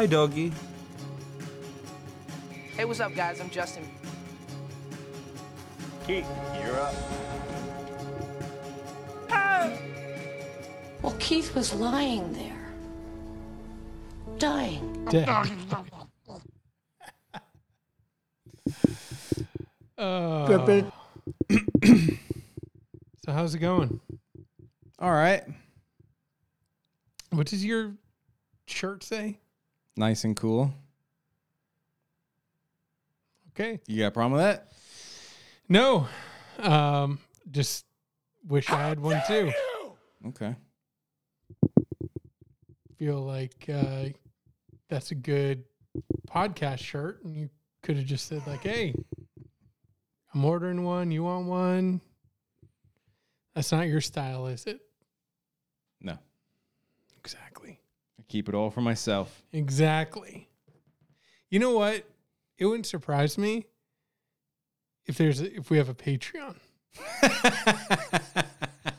Hi, doggy. Hey, what's up, guys? I'm Justin. Keith, you're up. Ah! Well, Keith was lying there. Dying. Dead. So how's it going? All right. What does your shirt say? Nice and cool. Okay. You got a problem with that? No. Just wish I had one too. Okay. Feel like that's a good podcast shirt, and you could have just said like, "Hey, I'm ordering one. You want one?" That's not your style, is it? No. Exactly. I keep it all for myself. Exactly. You know what? It wouldn't surprise me if if we have a Patreon.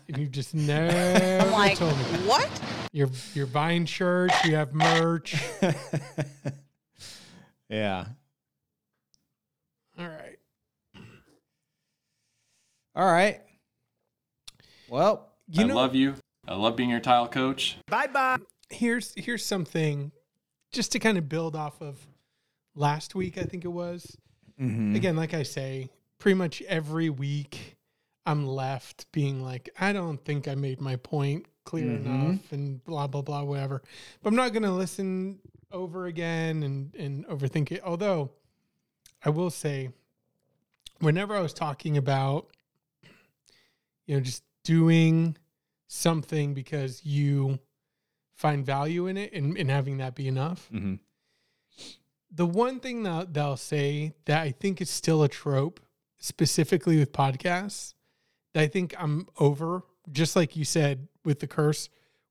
And you just never told me. What? You're buying shirts. You have merch. Yeah. All right. All right. Well, I love you. I love being your tile coach. Bye-bye. Here's something just to kind of build off of last week, I think it was. Mm-hmm. Again, like I say, pretty much every week I'm left being like, I don't think I made my point clear enough and blah, blah, blah, whatever. But I'm not going to listen over again and overthink it. Although I will say, whenever I was talking about, you know, just doing something because you find value in it and having that be enough. Mm-hmm. The one thing that I'll say that I think is still a trope, specifically with podcasts, that I think I'm over, just like you said with The Curse,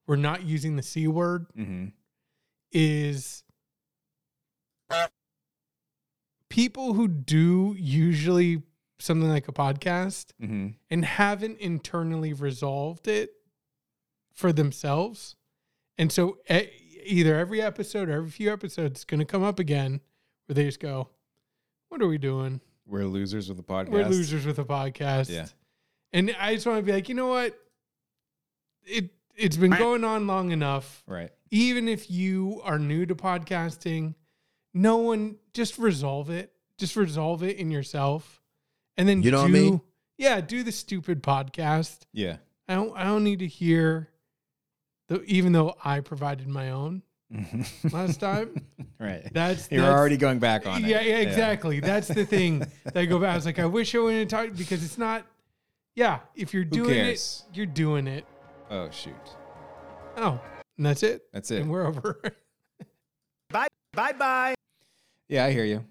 we're not using the C word, is people who do usually something like a podcast and haven't internally resolved it for themselves. And so either every episode or every few episodes is going to come up again where they just go, what are we doing? We're losers with a podcast. Yeah. And I just want to be like, you know what? It's been going on long enough. Right. Even if you are new to podcasting, no one, just resolve it. Just resolve it in yourself. And then you know what I mean? Yeah, do the stupid podcast. Yeah. I don't need to hear, even though I provided my own last time. Right. You're already going back on it. Yeah, exactly. Yeah. That's the thing that I go back. I was like, I wish I wouldn't talk because it's not. Yeah, if you're doing it, you're doing it. Oh, shoot. Oh, and that's it. That's it. And we're over. Bye. Bye-bye. Yeah, I hear you.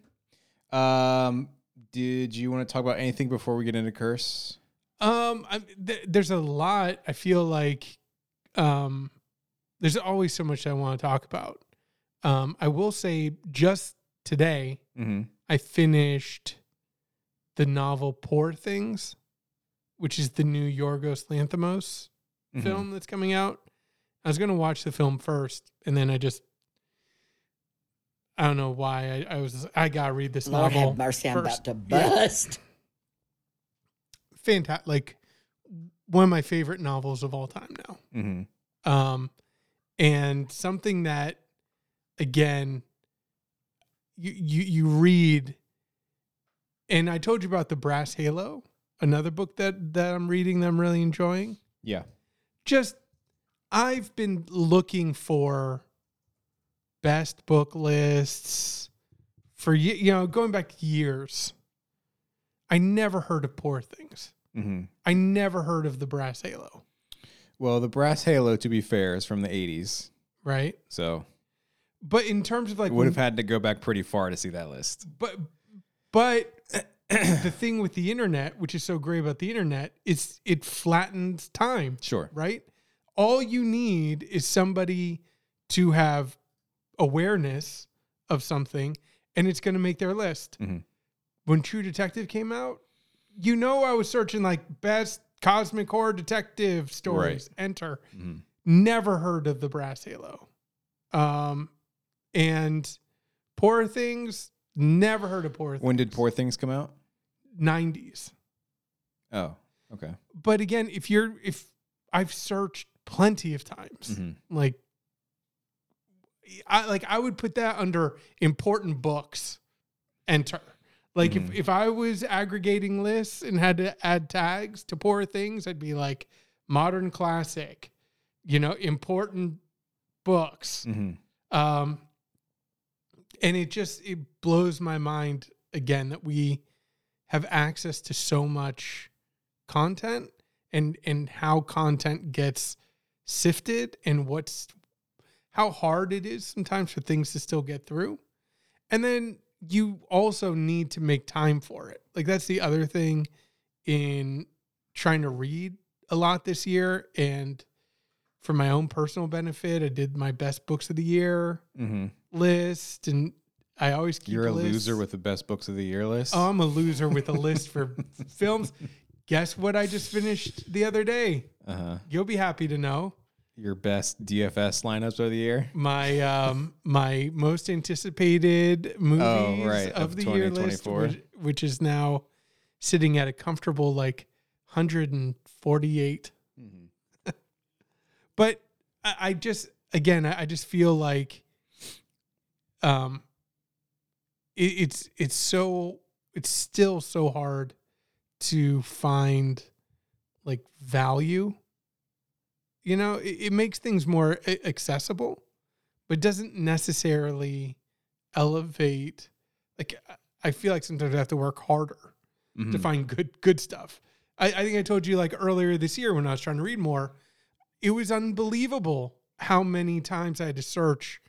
Did you want to talk about anything before we get into Curse? There's a lot. I feel like there's always so much I want to talk about. I will say just today, I finished the novel Poor Things, which is the new Yorgos Lanthimos film that's coming out. I was going to watch the film first, and then I don't know why I gotta read this novel. Lord have mercy, I'm about to bust. Yeah. Fantastic, like one of my favorite novels of all time now. And something that, again, you read, and I told you about The Brass Halo, another book that I'm reading that I'm really enjoying. Yeah, just I've been looking for best book lists for, you know, going back years. I never heard of Poor Things. I never heard of The Brass Halo. Well, The Brass Halo, to be fair, is from the 80s. Right. So. But in terms of like. Would have had to go back pretty far to see that list. But the thing with the internet, which is so great about the internet, is it flattens time. Sure. Right. All you need is somebody to have awareness of something, and it's going to make their list. When True Detective came out, you know, I was searching like best cosmic horror detective stories. Right. Enter. Never heard of The Brass Halo. And Poor Things, never heard of Poor Things. When did Poor Things come out? 90s. Oh, okay. But again, if I've searched plenty of times, mm-hmm. I would put that under important books. Enter. Mm-hmm. if I was aggregating lists and had to add tags to Poor Things, I'd be like modern classic, important books. Mm-hmm. And it blows my mind again that we have access to so much content and how content gets sifted and how hard it is sometimes for things to still get through. And then you also need to make time for it. That's the other thing in trying to read a lot this year. And for my own personal benefit, I did my best books of the year mm-hmm. list. And I always keep You're a loser with the best books of the year list? Oh, I'm a loser with a list for films. Guess what I just finished the other day? Uh-huh. You'll be happy to know. Your best DFS lineups of the year? My my most anticipated movies of the year list, which is now sitting at a comfortable 148. Mm-hmm. But I just feel like it's still so hard to find value. It makes things more accessible, but doesn't necessarily elevate. I feel like sometimes I have to work harder mm-hmm. to find good stuff. I think I told you earlier this year when I was trying to read more, it was unbelievable how many times I had to search,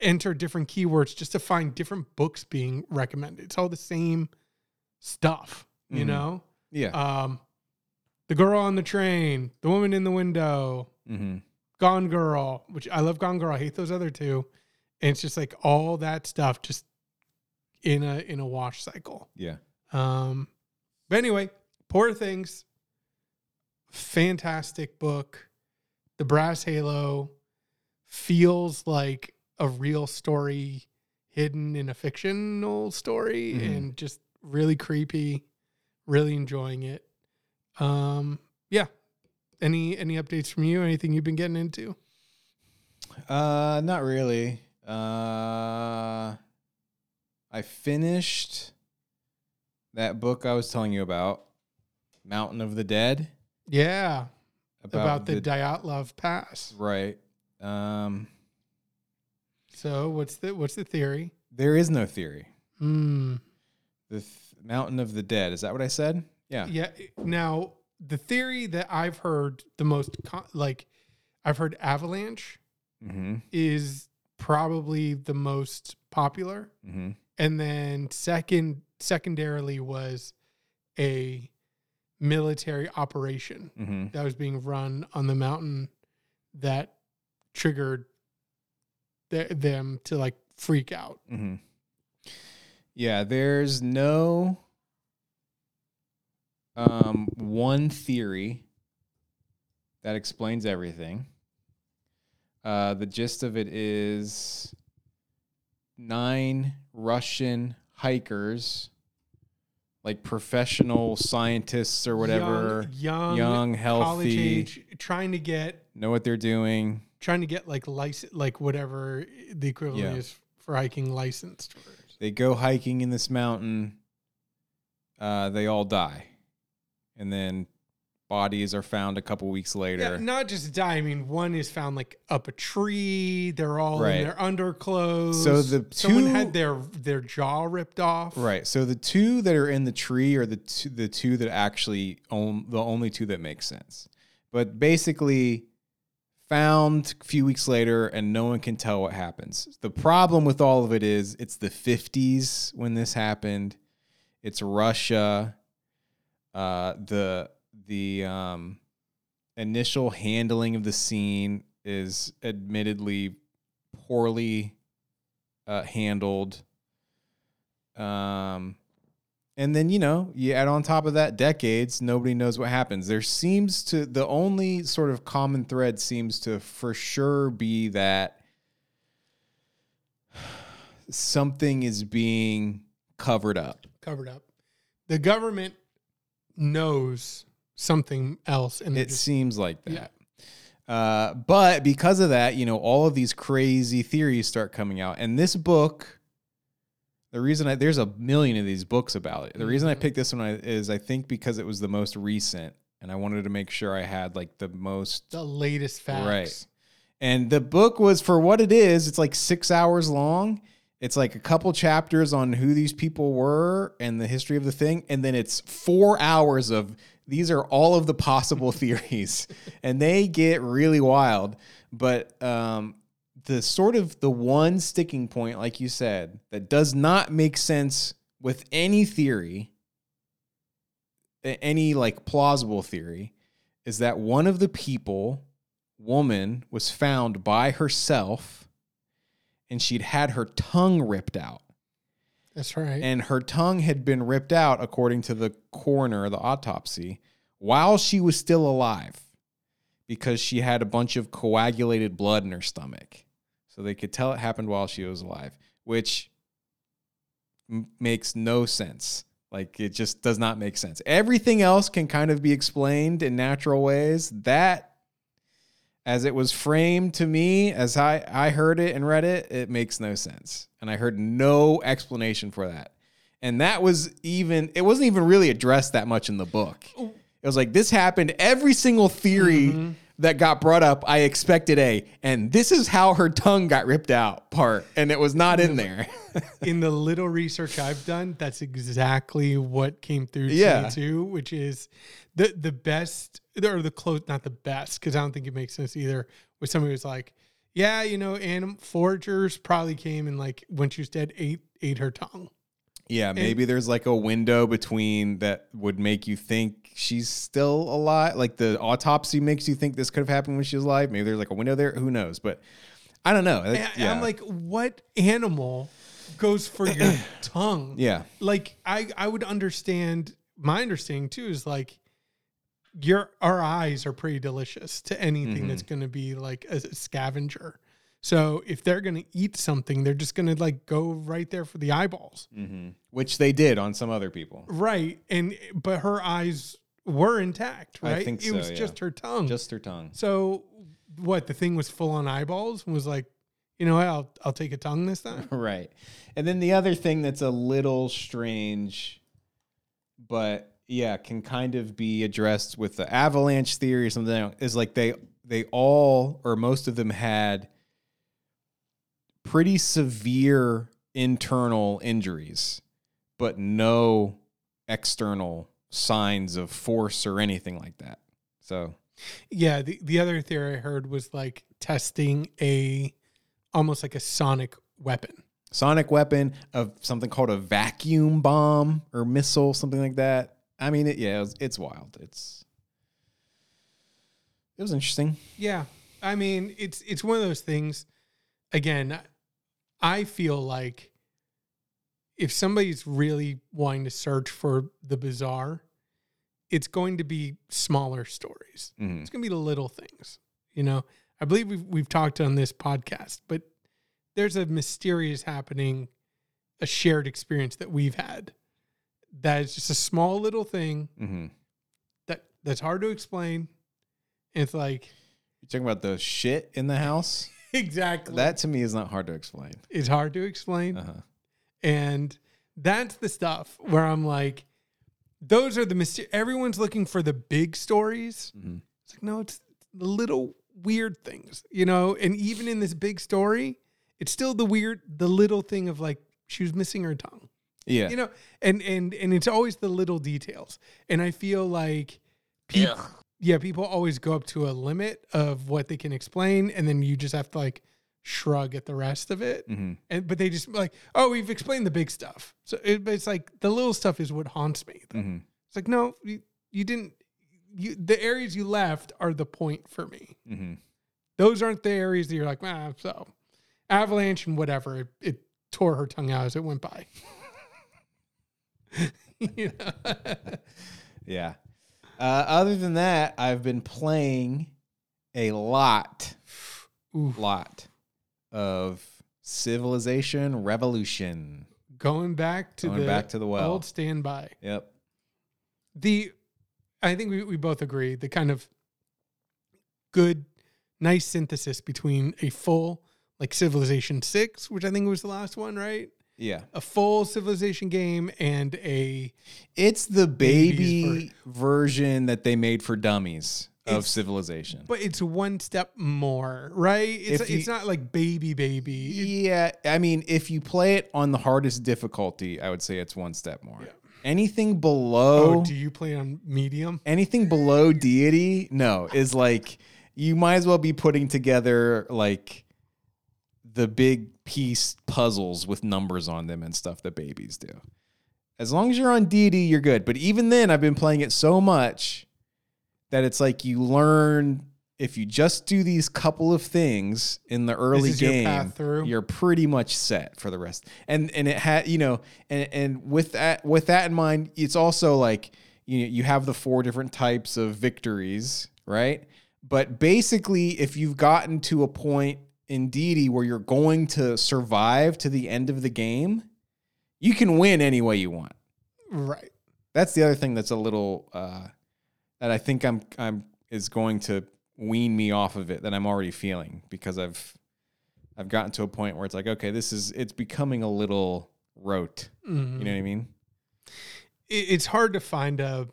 enter different keywords just to find different books being recommended. It's all the same stuff, mm-hmm. Yeah. The Girl on the Train, The Woman in the Window, mm-hmm. Gone Girl, which I love Gone Girl. I hate those other two. And it's just all that stuff just in a wash cycle. Yeah. But anyway, Poor Things, fantastic book. The Brass Halo feels like a real story hidden in a fictional story mm-hmm. and just really creepy, really enjoying it. Yeah. Any updates from you? Anything you've been getting into? Not really. I finished that book I was telling you about, Mountain of the Dead. Yeah. About the Dyatlov Pass. Right. So what's the theory? There is no theory. The Mountain of the Dead. Is that what I said? Yeah. Yeah. Now, the theory that I've heard the most, I've heard avalanche mm-hmm. is probably the most popular. Mm-hmm. And then secondarily was a military operation mm-hmm. that was being run on the mountain that triggered them to freak out. Mm-hmm. Yeah. There's no... one theory that explains everything. The gist of it is 9 Russian hikers, professional scientists or whatever, young healthy, college age, know what they're doing, trying to get license, whatever the equivalent is for hiking licensed. They go hiking in this mountain. They all die. And then bodies are found a couple weeks later. Yeah, not just die. I mean, one is found up a tree. They're all in their underclothes. So someone had their jaw ripped off. Right. So the two that are in the tree are the two that actually the only two that make sense. But basically, found a few weeks later, and no one can tell what happens. The problem with all of it is it's the 50s when this happened. It's Russia. The initial handling of the scene is admittedly poorly handled. And then, you add on top of that decades, nobody knows what happens. The only sort of common thread seems to for sure be that something is being covered up. The government knows something else. And it seems like that. Yeah. But because of that, you know, all of these crazy theories start coming out. And this book, the reason there's a million of these books about it. The reason I picked this one is I think because it was the most recent and I wanted to make sure I had like the latest facts. Right. And the book was, for what it is, it's like 6 hours long. It's like a couple chapters on who these people were and the history of the thing. And then it's 4 hours of these are all of the possible theories, and they get really wild. But the sort of the one sticking point, like you said, that does not make sense with any theory, any like plausible theory, is that one of the people, woman, was found by herself and she'd had her tongue ripped out. That's right. And her tongue had been ripped out, according to the coroner, the autopsy, while she was still alive because she had a bunch of coagulated blood in her stomach. So they could tell it happened while she was alive, which makes no sense. Like, it just does not make sense. Everything else can kind of be explained in natural ways. That, as it was framed to me, as I heard it and read it, it makes no sense. And I heard no explanation for that. And that was it wasn't even really addressed that much in the book. It was like, this happened. Every single theory that got brought up, I expected and this is how her tongue got ripped out part. And it was not in there. In the little research I've done, that's exactly what came through to me too, which is the best, or the close, not the best, because I don't think it makes sense either, with somebody who's like, yeah, you know, animal foragers probably came and, like, when she was dead, ate her tongue. Yeah, maybe there's like a window between that would make you think she's still alive. Like the autopsy makes you think this could have happened when she was alive. Maybe there's like a window there. Who knows? But I don't know. I'm like, what animal goes for your tongue? Yeah. Like I would understand. My understanding too is like our eyes are pretty delicious to anything that's going to be like a scavenger. So if they're going to eat something, they're just going to like go right there for the eyeballs, which they did on some other people. Right. But her eyes were intact, right? I think so, it was just her tongue. Just her tongue. So what, the thing was full on eyeballs and was like, you know what, I'll take a tongue this time. Right. And then the other thing that's a little strange, but yeah, can kind of be addressed with the avalanche theory or something, is like they all, or most of them, had pretty severe internal injuries, but no external signs of force or anything like that. So, yeah, the other theory I heard was like testing almost like a sonic weapon of something called a vacuum bomb or missile, something like that. I mean, it's wild. It was interesting. Yeah. I mean, it's one of those things. Again, I feel like if somebody's really wanting to search for the bizarre, it's going to be smaller stories. It's going to be the little things. You know, I believe we've talked on this podcast, but there's a mysterious happening, a shared experience that we've had that is just a small little thing that's hard to explain. And it's like, you're talking about the shit in the house. Exactly. That to me is not hard to explain. It's hard to explain. And that's the stuff where I'm like, those are the everyone's looking for the big stories. It's like, no, it's the little weird things, you know? And even in this big story, it's still the little thing of like, she was missing her tongue. Yeah. You know, and it's always the little details. And I feel like people always go up to a limit of what they can explain, and then you just have to like shrug at the rest of it. But they just like, oh, we've explained the big stuff. So it's like the little stuff is what haunts me. It's like, no, you didn't. The areas you left are the point for me. Those aren't the areas that you're like, so avalanche and whatever. It tore her tongue out as it went by. You know? Yeah. Other than that, I've been playing a lot of Civilization Revolution. Going back to the well. Old standby. Yep. I think we both agree, the kind of good, nice synthesis between a full, like Civilization VI, which I think was the last one, right? Yeah. A full Civilization game and a... It's the baby version that they made for dummies of Civilization. But it's one step more, right? It's not like baby. Yeah. I mean, if you play it on the hardest difficulty, I would say it's one step more. Yeah. Anything below... Oh, do you play on medium? Anything below deity, no, is like, you might as well be putting together like... the big piece puzzles with numbers on them and stuff that babies do. As long as you're on DD, you're good. But even then, I've been playing it so much that it's like you learn, if you just do these couple of things in the early game, you're pretty much set for the rest. And it had, you know, and with that in mind, it's also like, you know, you have the 4 different types of victories, right? But basically, if you've gotten to a point in DD where you're going to survive to the end of the game, you can win any way you want. Right. That's the other thing that's a little that I think I'm is going to wean me off of it, that I'm already feeling, because I've gotten to a point where it's like, okay, it's becoming a little rote. Mm-hmm. You know what I mean? It's hard to find a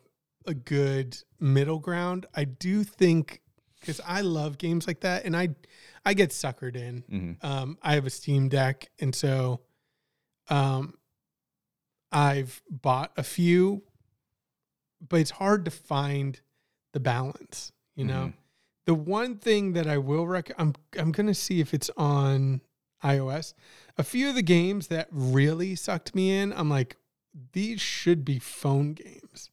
good middle ground. I do think, because I love games like that, and I get suckered in. Mm-hmm. I have a Steam Deck, and so I've bought a few, but it's hard to find the balance, you know? Mm-hmm. The one thing that I will recommend, I'm going to see if it's on iOS. A few of the games that really sucked me in, I'm like, these should be phone games.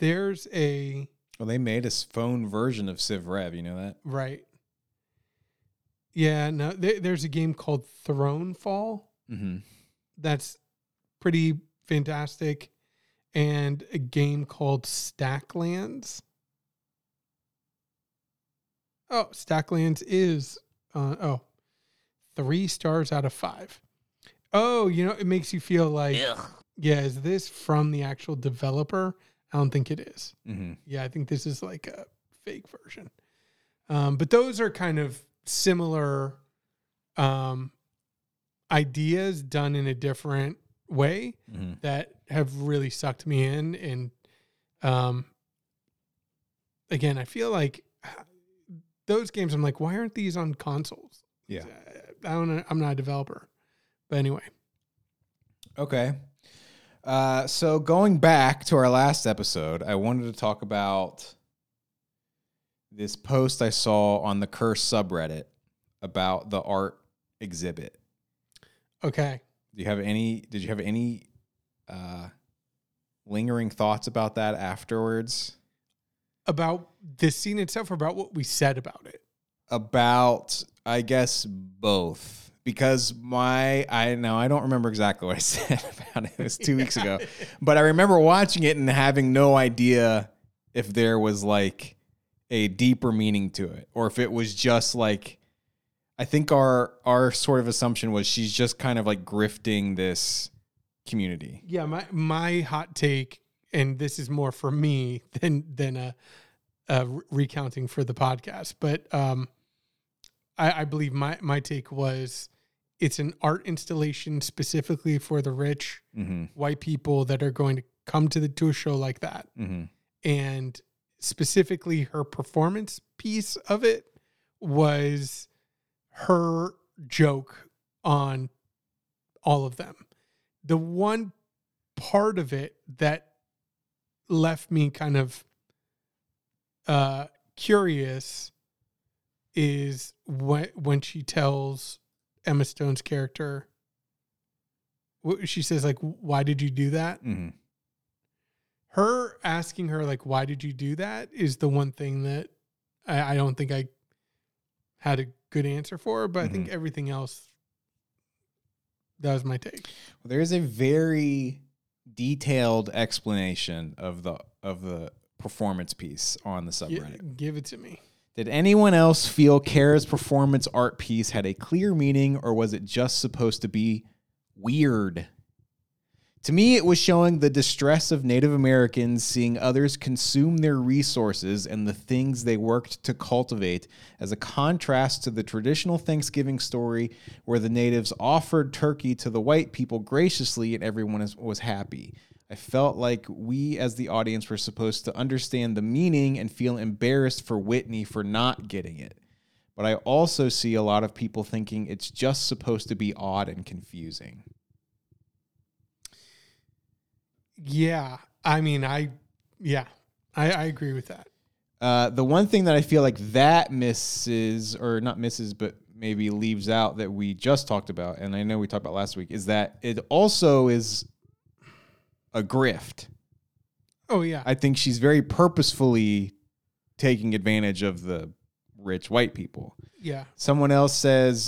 There's a... Well, they made a phone version of Civ Rev, you know that? Right. Yeah, no, there's a game called Thronefall. Mm-hmm. That's pretty fantastic. And a game called Stacklands. Oh, Stacklands is, 3 stars out of 5. Oh, you know, it makes you feel like, ugh. Yeah, is this from the actual developer? I don't think it is. Mm-hmm. Yeah, I think this is like a fake version. But those are kind of similar ideas done in a different way, mm-hmm. that have really sucked me in. And again, I feel like those games, I'm like, why aren't these on consoles? Yeah. I don't know. I'm not a developer. But anyway. Okay. So going back to our last episode, I wanted to talk about this post I saw on the Curse subreddit about the art exhibit. Okay. Did you have any lingering thoughts about that afterwards? About the scene itself, or about what we said about it? About, I guess, both. Because I don't remember exactly what I said about it. It was 2 weeks ago. But I remember watching it and having no idea if there was like a deeper meaning to it, or if it was just like, I think our sort of assumption was she's just kind of like grifting this community. Yeah, my hot take, and this is more for me than a recounting for the podcast, but I believe my take was, it's an art installation specifically for the rich, mm-hmm. white people that are going to come to a show like that. Mm-hmm. And specifically her performance piece of it was her joke on all of them. The one part of it that left me kind of curious is when she tells Emma Stone's character, she says, like, why did you do that? Mm-hmm. Her asking her, like, why did you do that, is the one thing that I don't think I had a good answer for, but mm-hmm. I think everything else, that was my take. Well, there is a very detailed explanation of the performance piece on the subreddit. Give it to me. Did anyone else feel Kara's performance art piece had a clear meaning, or was it just supposed to be weird? To me, it was showing the distress of Native Americans seeing others consume their resources and the things they worked to cultivate, as a contrast to the traditional Thanksgiving story where the natives offered turkey to the white people graciously and everyone was happy. I felt like we as the audience were supposed to understand the meaning and feel embarrassed for Whitney for not getting it. But I also see a lot of people thinking it's just supposed to be odd and confusing. Yeah, I mean, I agree with that. The one thing that I feel like that misses, or not misses, but maybe leaves out that we just talked about, and I know we talked about last week, is that it also is a grift. Oh, yeah. I think she's very purposefully taking advantage of the rich white people. Yeah. Someone else says,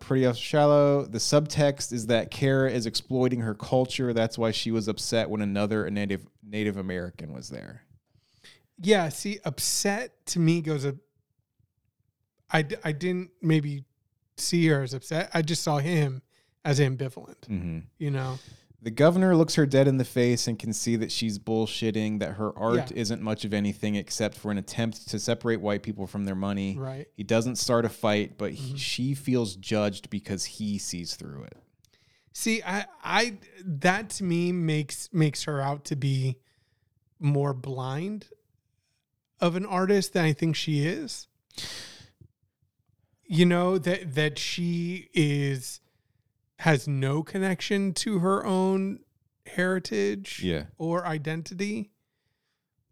pretty shallow. The subtext is that Kara is exploiting her culture. That's why she was upset when another Native American was there. Yeah. See, upset to me goes a... I didn't maybe see her as upset. I just saw him as ambivalent, you know? The governor looks her dead in the face and can see that she's bullshitting, that her art isn't much of anything except for an attempt to separate white people from their money. Right. He doesn't start a fight, but she feels judged because he sees through it. See, I that to me makes her out to be more blind of an artist than I think she is. You know, that she is... has no connection to her own heritage or identity,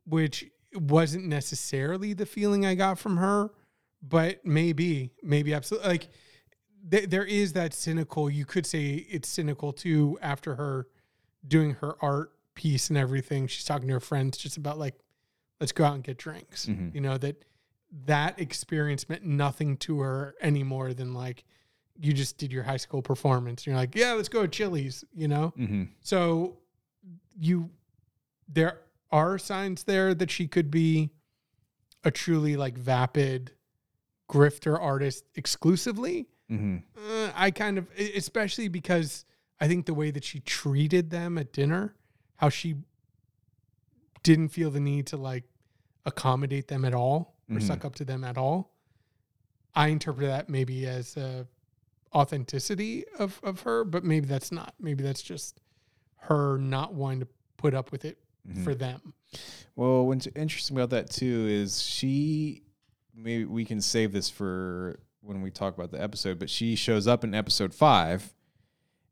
which wasn't necessarily the feeling I got from her, but maybe absolutely. Like there is that cynical, you could say it's cynical too, after her doing her art piece and everything, she's talking to her friends just about like, let's go out and get drinks. You know, that experience meant nothing to her any more than like, you just did your high school performance. You're like, yeah, let's go to Chili's, you know? So there are signs there that she could be a truly like vapid grifter artist exclusively. I kind of, especially because I think the way that she treated them at dinner, how she didn't feel the need to like accommodate them at all or suck up to them at all. I interpret that maybe as a authenticity of her, but maybe that's not. Maybe that's just her not wanting to put up with it for them. Well, what's interesting about that too is she, maybe we can save this for when we talk about the episode, but she shows up in episode 5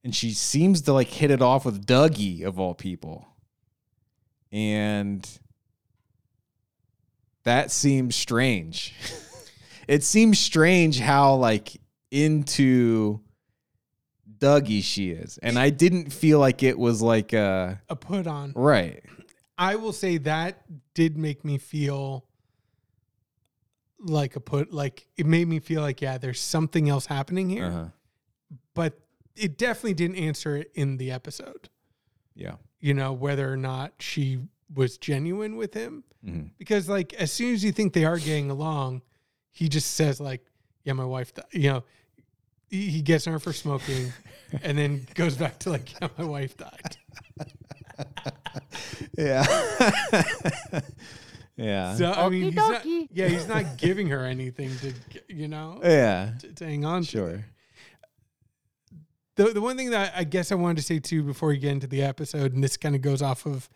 and she seems to like hit it off with Dougie of all people. And that seems strange. It seems strange how like into Dougie she is, and I didn't feel like it was like a put on. Right. I will say that did make me feel like it made me feel like, yeah, there's something else happening here. But it definitely didn't answer it in the episode. Yeah. You know, whether or not she was genuine with him, because like as soon as you think they are getting along, he just says like, yeah, my wife, you know, he gets on her for smoking and then goes back to like, yeah, my wife died. Yeah. So, I mean, he's not giving her anything to, you know, to hang on to. Sure. The one thing that I guess I wanted to say too, before we get into the episode, and this kind of goes off of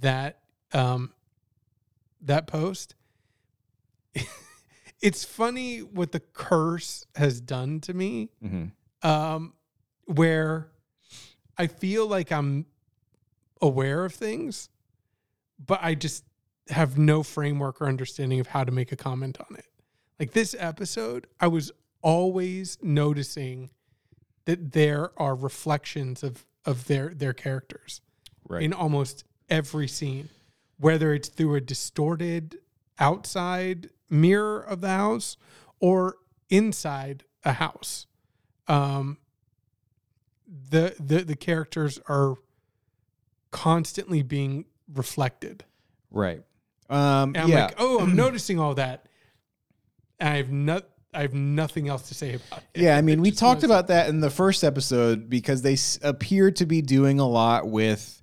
that, that post, it's funny what The Curse has done to me, where I feel like I'm aware of things, but I just have no framework or understanding of how to make a comment on it. Like this episode, I was always noticing that there are reflections of their characters in almost every scene, whether it's through a distorted outside mirror of the house or inside a house. The characters are constantly being reflected. Right. And I'm like, oh, I'm noticing all that. and I have nothing else to say about it. Yeah, I mean, we talked about that in the first episode because they appear to be doing a lot with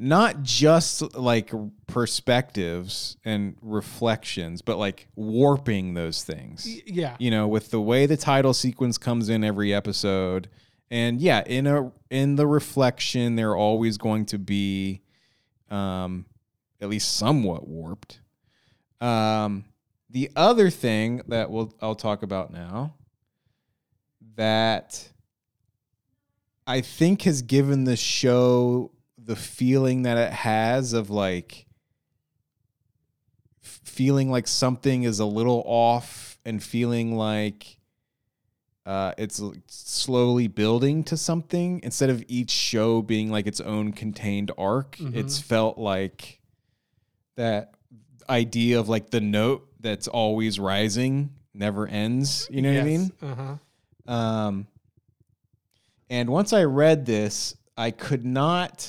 not just like perspectives and reflections, but like warping those things. Yeah. You know, with the way the title sequence comes in every episode. And yeah, in the reflection, they're always going to be at least somewhat warped. The other thing that I'll talk about now that I think has given the show the feeling that it has of like feeling like something is a little off and feeling like it's slowly building to something instead of each show being like its own contained arc. Mm-hmm. It's felt like that idea of like the note that's always rising, never ends. You know what I mean? Uh-huh. And once I read this, I could not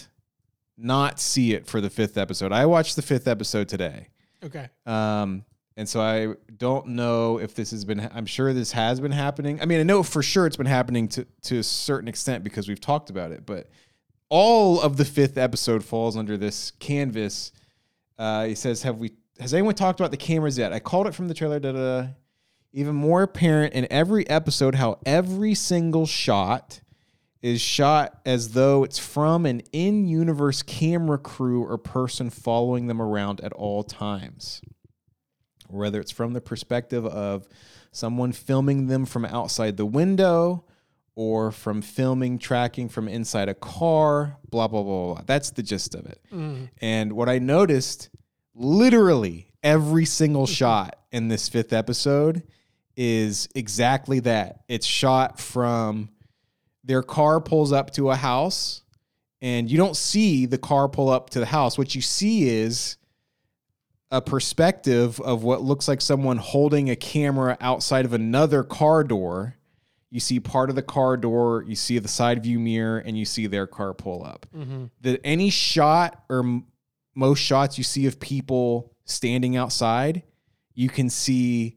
see it for the fifth episode. I watched the fifth episode today. Okay. And so I don't know if this has been, I'm sure this has been happening. I mean, I know for sure it's been happening to a certain extent because we've talked about it, but all of the fifth episode falls under this canvas. He says, has anyone talked about the cameras yet? I called it from the trailer. Even more apparent in every episode how every single shot is shot as though it's from an in-universe camera crew or person following them around at all times. Whether it's from the perspective of someone filming them from outside the window or from tracking from inside a car, blah, blah, blah, blah. That's the gist of it. Mm. And what I noticed... literally every single shot in this fifth episode is exactly that. It's shot from their car pulls up to a house, and you don't see the car pull up to the house. What you see is a perspective of what looks like someone holding a camera outside of another car door. You see part of the car door, you see the side view mirror, and you see their car pull up. Mm-hmm. Any shot or most shots you see of people standing outside, you can see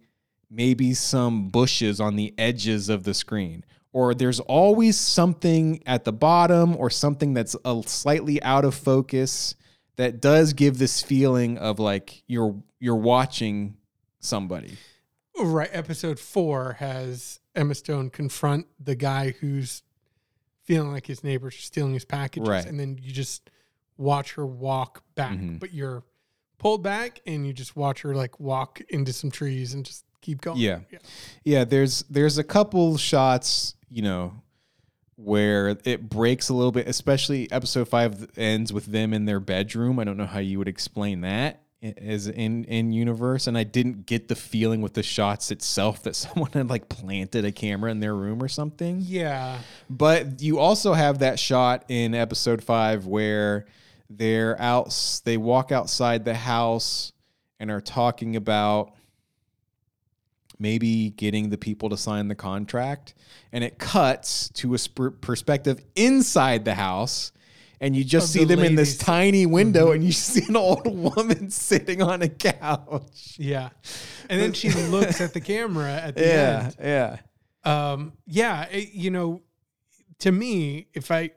maybe some bushes on the edges of the screen, or there's always something at the bottom or something that's slightly out of focus that does give this feeling of like you're watching somebody. Right. Episode 4 has Emma Stone confront the guy who's feeling like his neighbors are stealing his packages. Right. And then you just watch her walk back, mm-hmm. but you're pulled back and you just watch her like walk into some trees and just keep going. Yeah. There's a couple shots, you know, where it breaks a little bit, especially episode 5 ends with them in their bedroom. I don't know how you would explain that as in universe. And I didn't get the feeling with the shots itself that someone had like planted a camera in their room or something. Yeah. But you also have that shot in episode 5 where they walk outside the house and are talking about maybe getting the people to sign the contract, and it cuts to a perspective inside the house, and you just see them ladies in this tiny window, mm-hmm. and you see an old woman sitting on a couch. Yeah, and then she looks at the camera at the end. Yeah, yeah, you know, to me, if I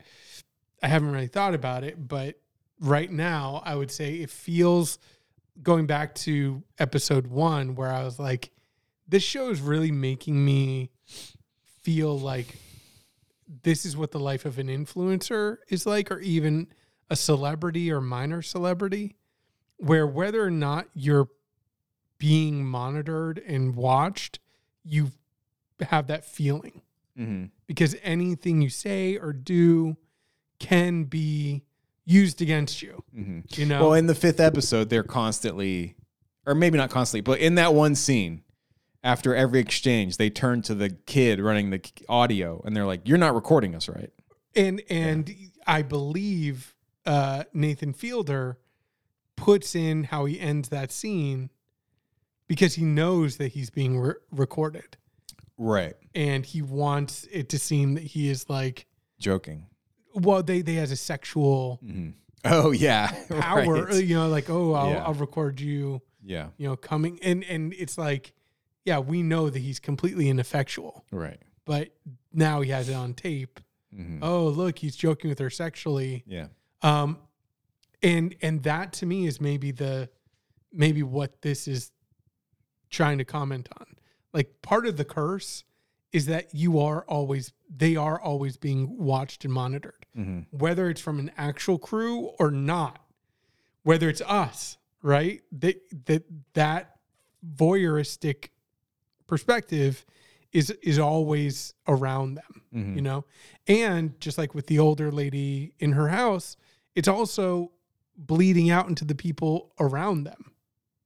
haven't really thought about it, but right now I would say it feels, going back to episode 1 where I was like, this show is really making me feel like this is what the life of an influencer is like, or even a celebrity or minor celebrity, where whether or not you're being monitored and watched, you have that feeling. Mm-hmm. Because anything you say or do can be used against you, mm-hmm. you know? Well, in the fifth episode, they're constantly, or maybe not constantly, but in that one scene, after every exchange, they turn to the kid running the audio and they're like, you're not recording us, right? And yeah. I believe Nathan Fielder puts in how he ends that scene because he knows that he's being recorded. Right. And he wants it to seem that he is like... joking. Well, they has a sexual mm-hmm. oh yeah power, right. You know, like, oh, I'll record you, yeah, you know, coming, and it's like yeah, we know that he's completely ineffectual. Right. But now he has it on tape. Mm-hmm. Oh, look, he's joking with her sexually. Yeah. And that to me is maybe what this is trying to comment on. Like, part of the curse is that they are always being watched and monitored, mm-hmm. whether it's from an actual crew or not, whether it's us, right? That voyeuristic perspective is always around them, mm-hmm. you know? And just like with the older lady in her house, it's also bleeding out into the people around them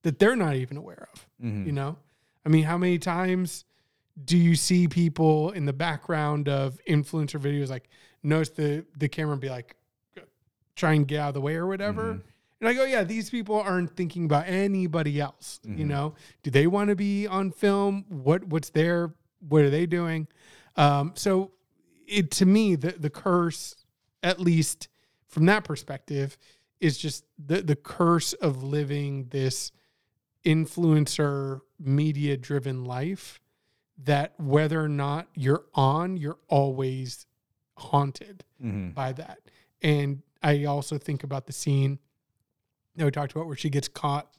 that they're not even aware of, mm-hmm. you know? I mean, how many times do you see people in the background of influencer videos, like, notice the camera and be like, try and get out of the way or whatever? Mm-hmm. And I go, yeah, these people aren't thinking about anybody else, mm-hmm. you know? Do they want to be on film? What are they doing? So it, to me, the curse, at least from that perspective, is just the curse of living this influencer media driven life that whether or not you're on, you're always haunted mm-hmm. by that. And I also think about the scene that we talked about where she gets caught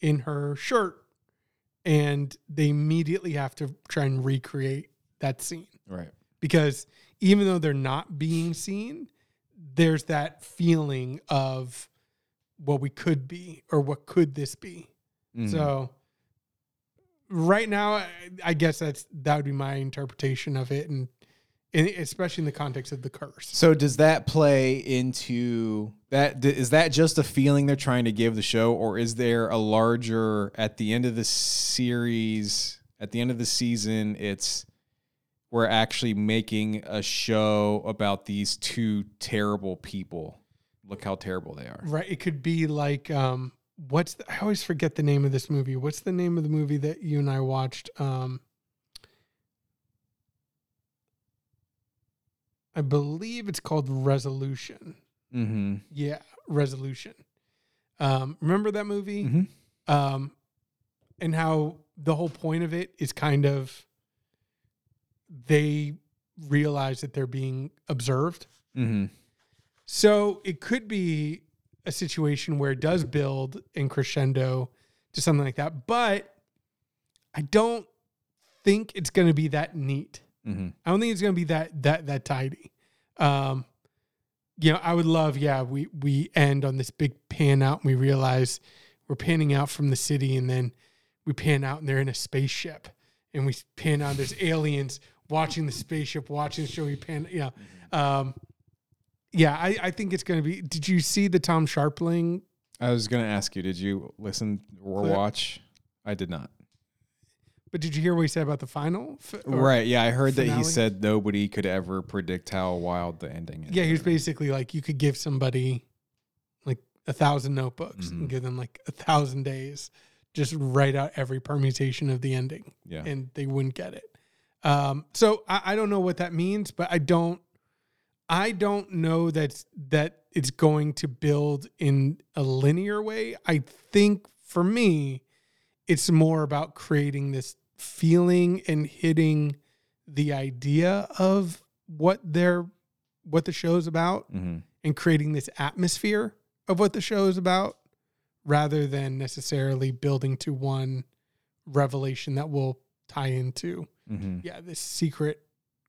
in her shirt and they immediately have to try and recreate that scene. Right. Because even though they're not being seen, there's that feeling of what we could be or what could this be. Mm-hmm. So right now, I guess that would be my interpretation of it, and especially in the context of the curse. So does that play into that? Is that just a feeling they're trying to give the show, or is there a larger, at the end of the series, at the end of the season, it's we're actually making a show about these two terrible people. Look how terrible they are. Right. It could be like, I always forget the name of this movie. What's the name of the movie that you and I watched? I believe it's called Resolution. Mm-hmm. Yeah, Resolution. Remember that movie? Mm-hmm. And how the whole point of it is kind of they realize that they're being observed. Mm-hmm. So it could be a situation where it does build and crescendo to something like that. But I don't think it's going to be that neat. Mm-hmm. I don't think it's going to be that tidy. You know, I would love, we end on this big pan out and we realize we're panning out from the city, and then we pan out and they're in a spaceship, and we pan out, there's aliens watching the spaceship, watching the show. We pan, yeah. I think it's going to be... Did you see the Tom Sharpling? I was going to ask you, did you listen or watch? I did not. But did you hear what he said about the final? Right, yeah. I heard finale? That he said nobody could ever predict how wild the ending is. Yeah, he was basically like, you could give somebody like 1,000 notebooks mm-hmm. and give them like 1,000 days. Just write out every permutation of the ending. Yeah. And they wouldn't get it. So I don't know what that means, but I don't know that it's going to build in a linear way. I think for me, it's more about creating this feeling and hitting the idea of what the show's about mm-hmm. and creating this atmosphere of what the show is about rather than necessarily building to one revelation that will tie into mm-hmm. This secret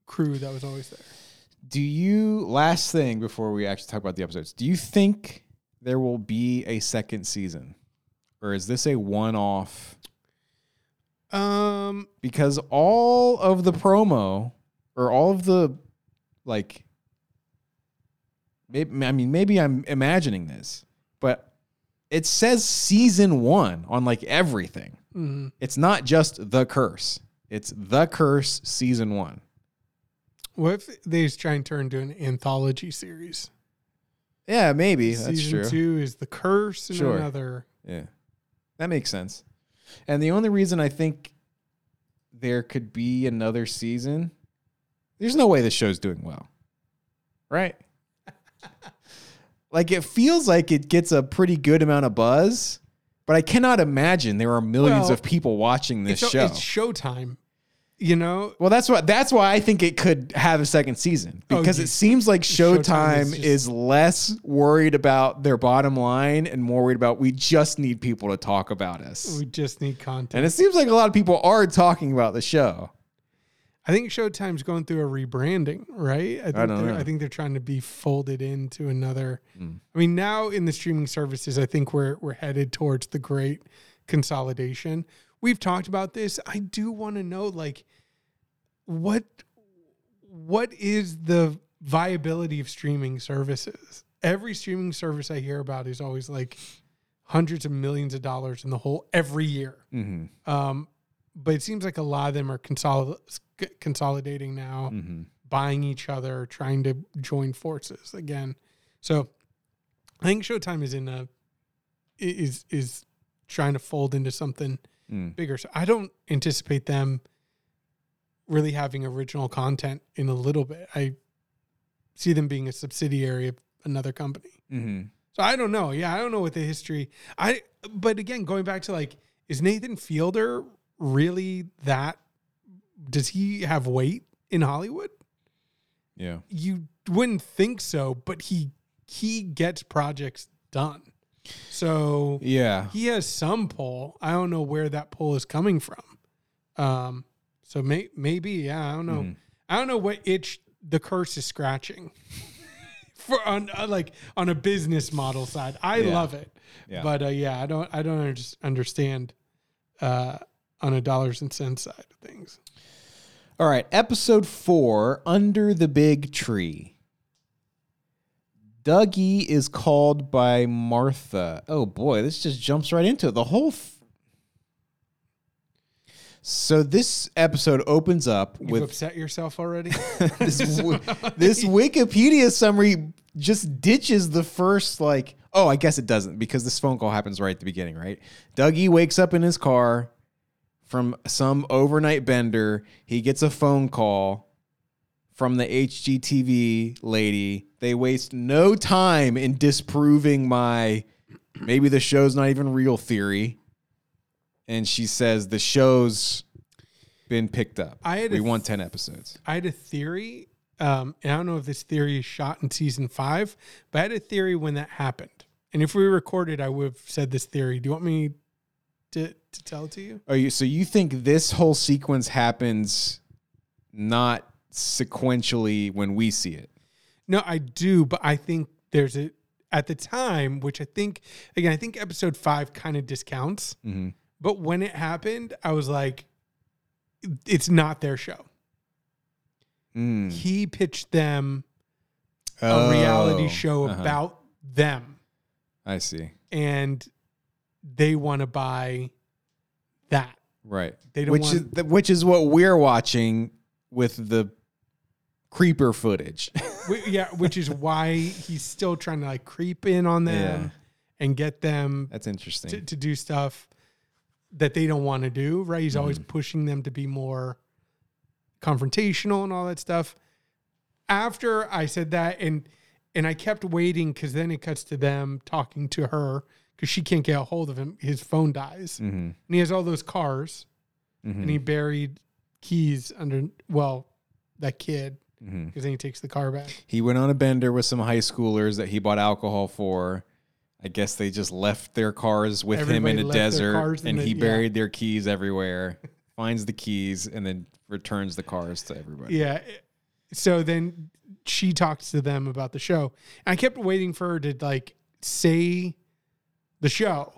crew that was always there. Last thing before we actually talk about the episodes, do you think there will be a second season, or is this a one-off? Because all of the promo or all of the, like, maybe I'm imagining this, but it says season one on like everything. Mm-hmm. It's not just The Curse. It's The Curse season one. What if they just try and turn to an anthology series? Yeah, maybe. That's true. Season two is The Curse and sure. another. Yeah, that makes sense. And the only reason I think there could be another season, there's no way the show's doing well, right? Like, it feels like it gets a pretty good amount of buzz, But I cannot imagine there are millions of people watching this show. It's Showtime, you know? Well, that's why I think it could have a second season. Because it seems like Showtime is less worried about their bottom line and more worried about we just need people to talk about us. We just need content. And it seems like a lot of people are talking about the show. I think Showtime's going through a rebranding, right? I don't know. I think they're trying to be folded into another. I mean, now in the streaming services, I think we're headed towards the great consolidation. We've talked about this. I do want to know, like, what is the viability of streaming services? Every streaming service I hear about is always like hundreds of millions of dollars in the hole every year. Mm-hmm. But it seems like a lot of them are consolidating now, buying each other, trying to join forces again. So I think Showtime is is trying to fold into something bigger. So I don't anticipate them really having original content in a little bit. I see them being a subsidiary of another company. Mm-hmm. So I don't know. Yeah, I don't know what the history. But again, going back to like, is Nathan Fielder really that? Does he have weight in Hollywood? Yeah, you wouldn't think so, but he gets projects done. So yeah, he has some pull. I don't know where that pull is coming from. So maybe yeah, I don't know. I don't know what itch The Curse is scratching for on a business model side. I love it, but I don't understand. On a dollars and cents side of things. All right. Episode 4, Under the Big Tree. Dougie is called by Martha. Oh boy, this just jumps right into it. The whole. So this episode opens up with. You upset yourself already? This Wikipedia summary just ditches the first like, oh, I guess it doesn't because this phone call happens right at the beginning, right? Dougie wakes up in his car from some overnight bender. He gets a phone call from the HGTV lady. They waste no time in disproving my maybe the show's not even real theory. And she says the show's been picked up. We want 10 episodes. I had a theory. And I don't know if this theory is shot in season 5, but I had a theory when that happened. And if we recorded, I would have said this theory. Do you want me to tell to you? So you think this whole sequence happens not sequentially when we see it? No, I do, but I think there's at the time, which I think episode 5 kind of discounts, but when it happened, I was like, it's not their show. He pitched them a reality show about them. I see. And they want to buy that. Right. They don't which is what we're watching with the creeper footage. Which is why he's still trying to like creep in on them and get them. That's interesting. To do stuff that they don't want to do, right? He's always pushing them to be more confrontational and all that stuff. After I said that and I kept waiting because then it cuts to them talking to her. Because she can't get a hold of him. His phone dies. And he has all those cars. And he buried keys under, that kid. Because then he takes the car back. He went on a bender with some high schoolers that he bought alcohol for. I guess they just left their cars with him in the desert. And he buried their keys everywhere. Finds the keys and then returns the cars to everybody. Yeah. So then she talks to them about the show. And I kept waiting for her to like say the show,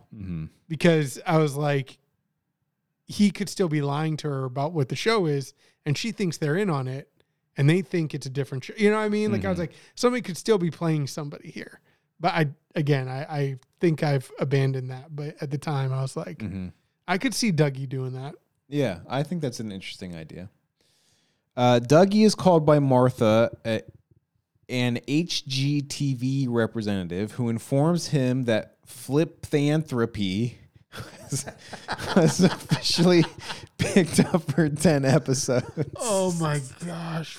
because I was like, he could still be lying to her about what the show is, and she thinks they're in on it, and they think it's a different show. You know what I mean? Like I was like, somebody could still be playing somebody here, but I think I've abandoned that. But at the time, I was like, I could see Dougie doing that. Yeah, I think that's an interesting idea. Dougie is called by Martha an HGTV representative who informs him that Flipthanthropy was officially picked up for 10 episodes. Oh my gosh.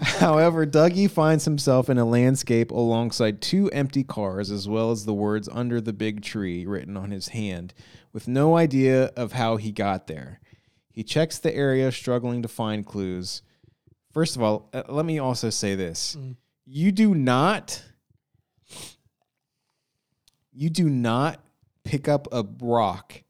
However, Dougie finds himself in a landscape alongside two empty cars, as well as the words "under the big tree" written on his hand, with no idea of how he got there. He checks the area, struggling to find clues. First of all, let me also say this. You do not pick up a rock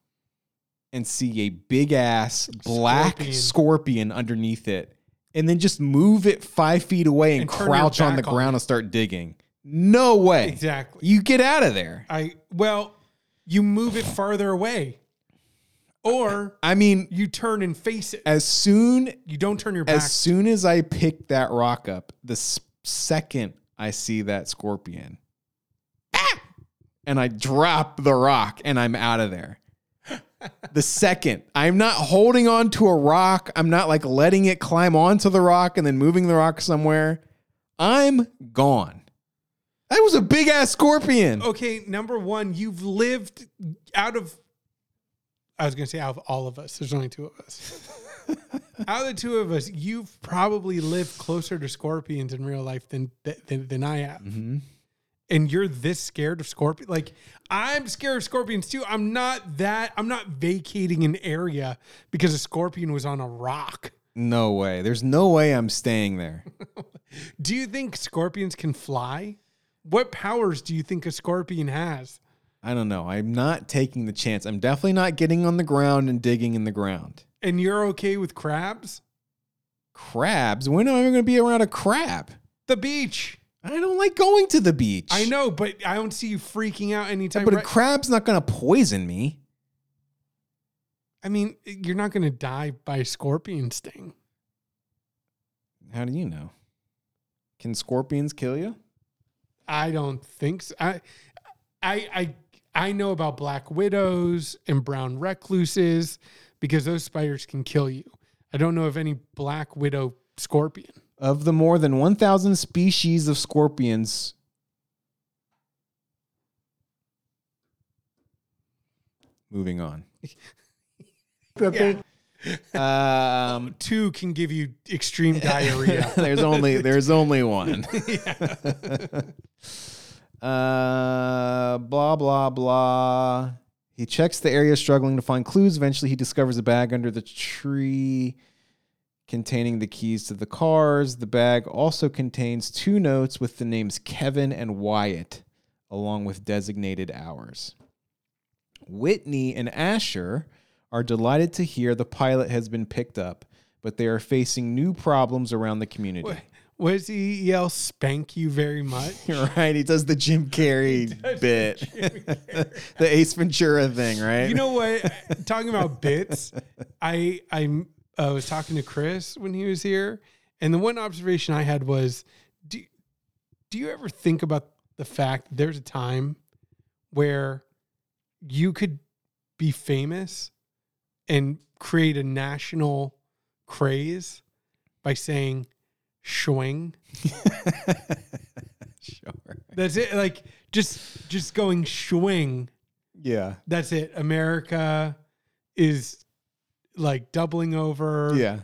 and see a big ass black scorpion underneath it and then just move it 5 feet away and crouch on the ground and start digging. No way. Exactly. You get out of there. You move it farther away. Or you turn and face it. You don't turn your back. As soon as I pick that rock up, the second I see that scorpion, and I drop the rock and I'm out of there. The second. I'm not holding on to a rock. I'm not like letting it climb onto the rock and then moving the rock somewhere. I'm gone. That was a big ass scorpion. Okay, number one, you've lived out of all of us. There's only two of us. Out of the two of us, you've probably lived closer to scorpions in real life than I have. Mm-hmm. And you're this scared of scorpions? Like, I'm scared of scorpions too. I'm not vacating an area because a scorpion was on a rock. No way. There's no way I'm staying there. Do you think scorpions can fly? What powers do you think a scorpion has? I don't know. I'm not taking the chance. I'm definitely not getting on the ground and digging in the ground. And you're okay with crabs? Crabs? When am I going to be around a crab? The beach. I don't like going to the beach. I know, but I don't see you freaking out anytime. Yeah, but a crab's not going to poison me. I mean, you're not going to die by a scorpion sting. How do you know? Can scorpions kill you? I don't think so. I know about black widows and brown recluses because those spiders can kill you. I don't know of any black widow scorpion. Of the more than 1,000 species of scorpions. Moving on. Yeah. Two can give you extreme diarrhea. There's only one. Yeah. Blah, blah, blah. He checks the area, struggling to find clues. Eventually, he discovers a bag under the tree containing the keys to the cars. The bag also contains two notes with the names Kevin and Wyatt, along with designated hours. Whitney and Asher are delighted to hear the pilot has been picked up, but they are facing new problems around the community. What? What does he yell? Spank you very much. Right. He does the Jim Carrey bit. The Ace Ventura thing, right? You know what? Talking about bits, I was talking to Chris when he was here, and the one observation I had was, do you ever think about the fact that there's a time where you could be famous and create a national craze by saying, "Shwing." Sure. That's it. Like just going shwing. Yeah. That's it. America is like doubling over. Yeah.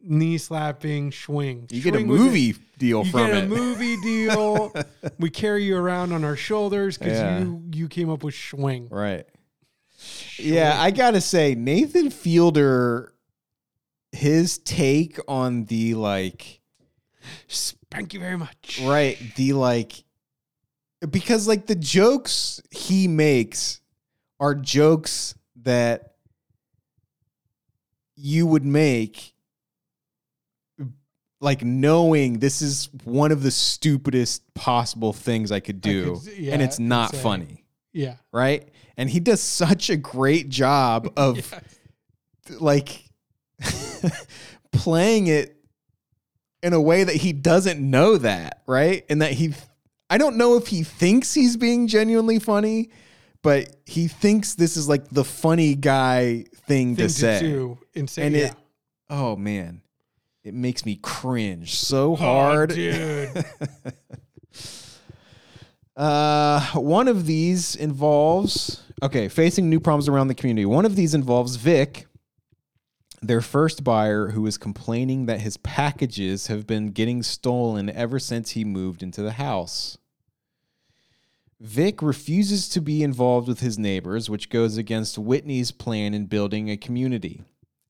Knee slapping, shwing. You shwing get a movie deal from it. You get a movie deal. We carry you around on our shoulders because you came up with shwing. Right. Shwing. Yeah, I gotta say, Nathan Fielder, his take on the like, "Spank you very much." Right. The like, because like the jokes he makes are jokes that you would make, like knowing this is one of the stupidest possible things I could do. And it's not funny. Yeah. Right. And he does such a great job of like playing it in a way that he doesn't know that, right? And that I don't know if he thinks he's being genuinely funny, but he thinks this is like the funny guy thing to say. It, oh man, it makes me cringe so hard. Oh, dude. One of these involves Okay, facing new problems around the community. One of these involves Vic, their first buyer, who is complaining that his packages have been getting stolen ever since he moved into the house. Vic refuses to be involved with his neighbors, which goes against Whitney's plan in building a community.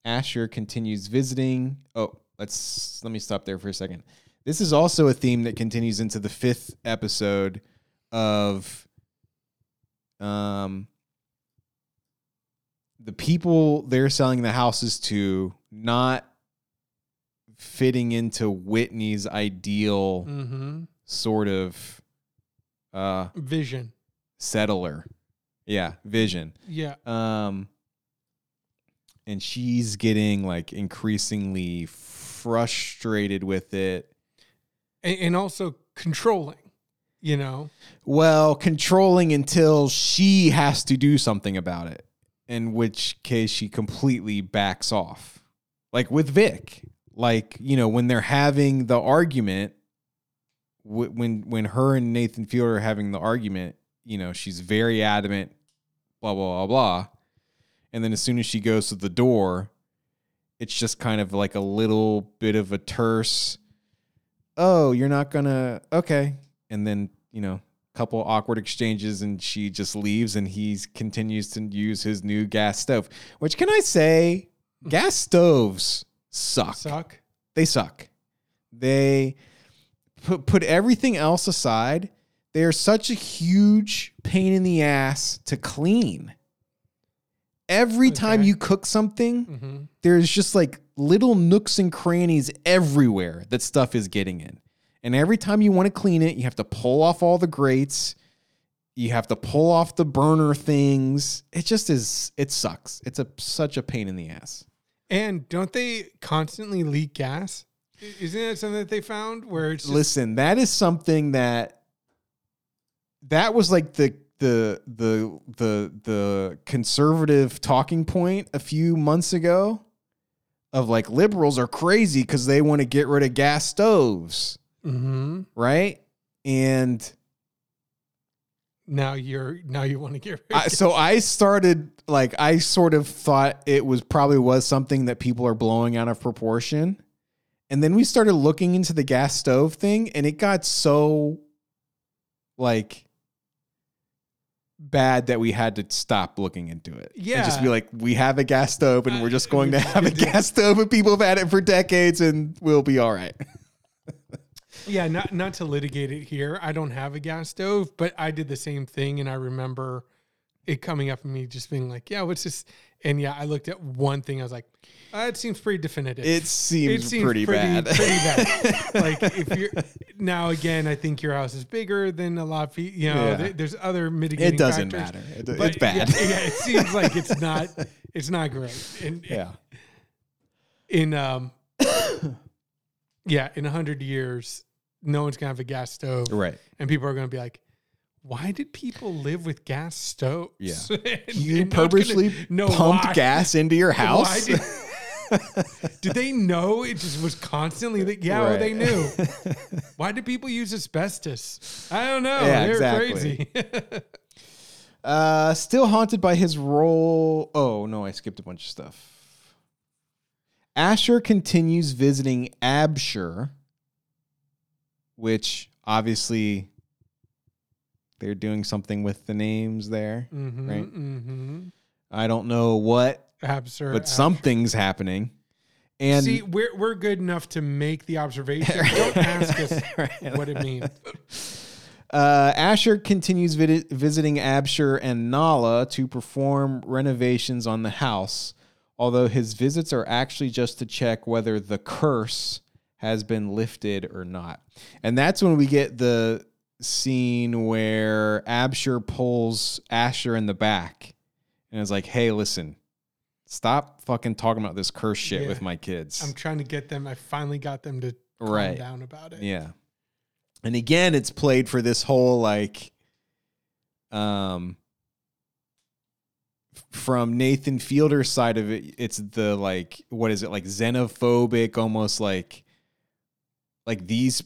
Asher continues visiting. Let me stop there for a second. This is also a theme that continues into the fifth episode of the people they're selling the houses to not fitting into Whitney's ideal sort of vision. Settler. Yeah, vision. Yeah. And she's getting like increasingly frustrated with it. And also controlling, you know? Well, controlling until she has to do something about it, in which case she completely backs off. Like with Vic, like, you know, when they're having the argument, when her and Nathan Fielder are having the argument, you know, she's very adamant, blah, blah, blah, blah. And then as soon as she goes to the door, it's just kind of like a little bit of a terse, oh, you're not gonna, okay. And then, you know, a couple awkward exchanges and she just leaves and he continues to use his new gas stove, which, can I say, gas stoves suck. They suck. They put everything else aside. They are such a huge pain in the ass to clean. Every time you cook something, there's just like little nooks and crannies everywhere that stuff is getting in. And every time you want to clean it, you have to pull off all the grates. You have to pull off the burner things. It just is, it sucks. It's such a pain in the ass. And don't they constantly leak gas? Isn't that something that they found where it's just... Listen, that is something that was like the conservative talking point a few months ago of like liberals are crazy because they want to get rid of gas stoves. Right. And now you want to get rid of gas. So I started, like, I sort of thought it was probably something that people are blowing out of proportion. And then we started looking into the gas stove thing and it got so like bad that we had to stop looking into it. Yeah. And just be like, we have a gas stove and we're just going to have a gas stove and people have had it for decades and we'll be all right. Yeah. Not to litigate it here. I don't have a gas stove, but I did the same thing. And I remember it coming up and me just being like, yeah, what's this? And yeah, I looked at one thing. I was like, it seems pretty definitive. It seems pretty bad. Like if you're now, again, I think your house is bigger than a lot of people, you know, there's other mitigating factors. It doesn't matter. It's bad. Yeah, it seems like it's not great. And in 100 years, no one's going to have a gas stove. Right. And people are going to be like, why did people live with gas stoves? Yeah. You purposely pumped gas into your house? Did they know it just was constantly that? Yeah, right. Well, they knew. Why do people use asbestos? I don't know. Yeah, They're crazy. Still haunted by his role. Oh, no, I skipped a bunch of stuff. Asher continues visiting Abshur, which obviously... they're doing something with the names there, right? I don't know what, but something's happening. And see, we're good enough to make the observation. Don't ask us what it means. Asher continues visiting Abshur and Nala to perform renovations on the house, although his visits are actually just to check whether the curse has been lifted or not. And that's when we get the scene where Abshur pulls Asher in the back and is like, hey, listen, stop fucking talking about this curse shit with my kids. I'm trying to get them. I finally got them to calm down about it. Yeah. And again, it's played for this whole, like, from Nathan Fielder's side of it, it's the, like, what is it? Like xenophobic, almost like these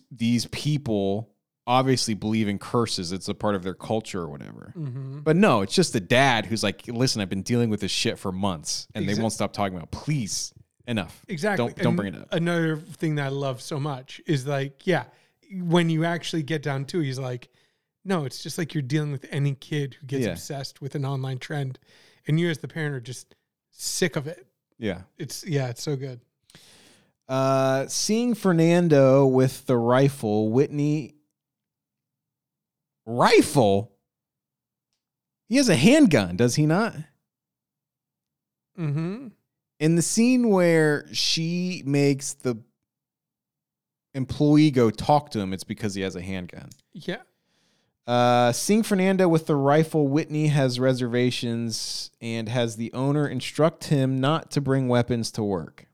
people obviously believe in curses. It's a part of their culture or whatever. Mm-hmm. But no, it's just the dad who's like, listen, I've been dealing with this shit for months and they won't stop talking about it. Please, enough. Exactly. Don't bring it up. Another thing that I love so much is like, yeah, when you actually get down to it, he's like, no, it's just like you're dealing with any kid who gets obsessed with an online trend. And you as the parent are just sick of it. Yeah. It's so good. Seeing Fernando with the rifle, Whitney... Rifle? He has a handgun, does he not? Mm-hmm. In the scene where she makes the employee go talk to him, it's because he has a handgun. Yeah. Seeing Fernando with the rifle, Whitney has reservations and has the owner instruct him not to bring weapons to work.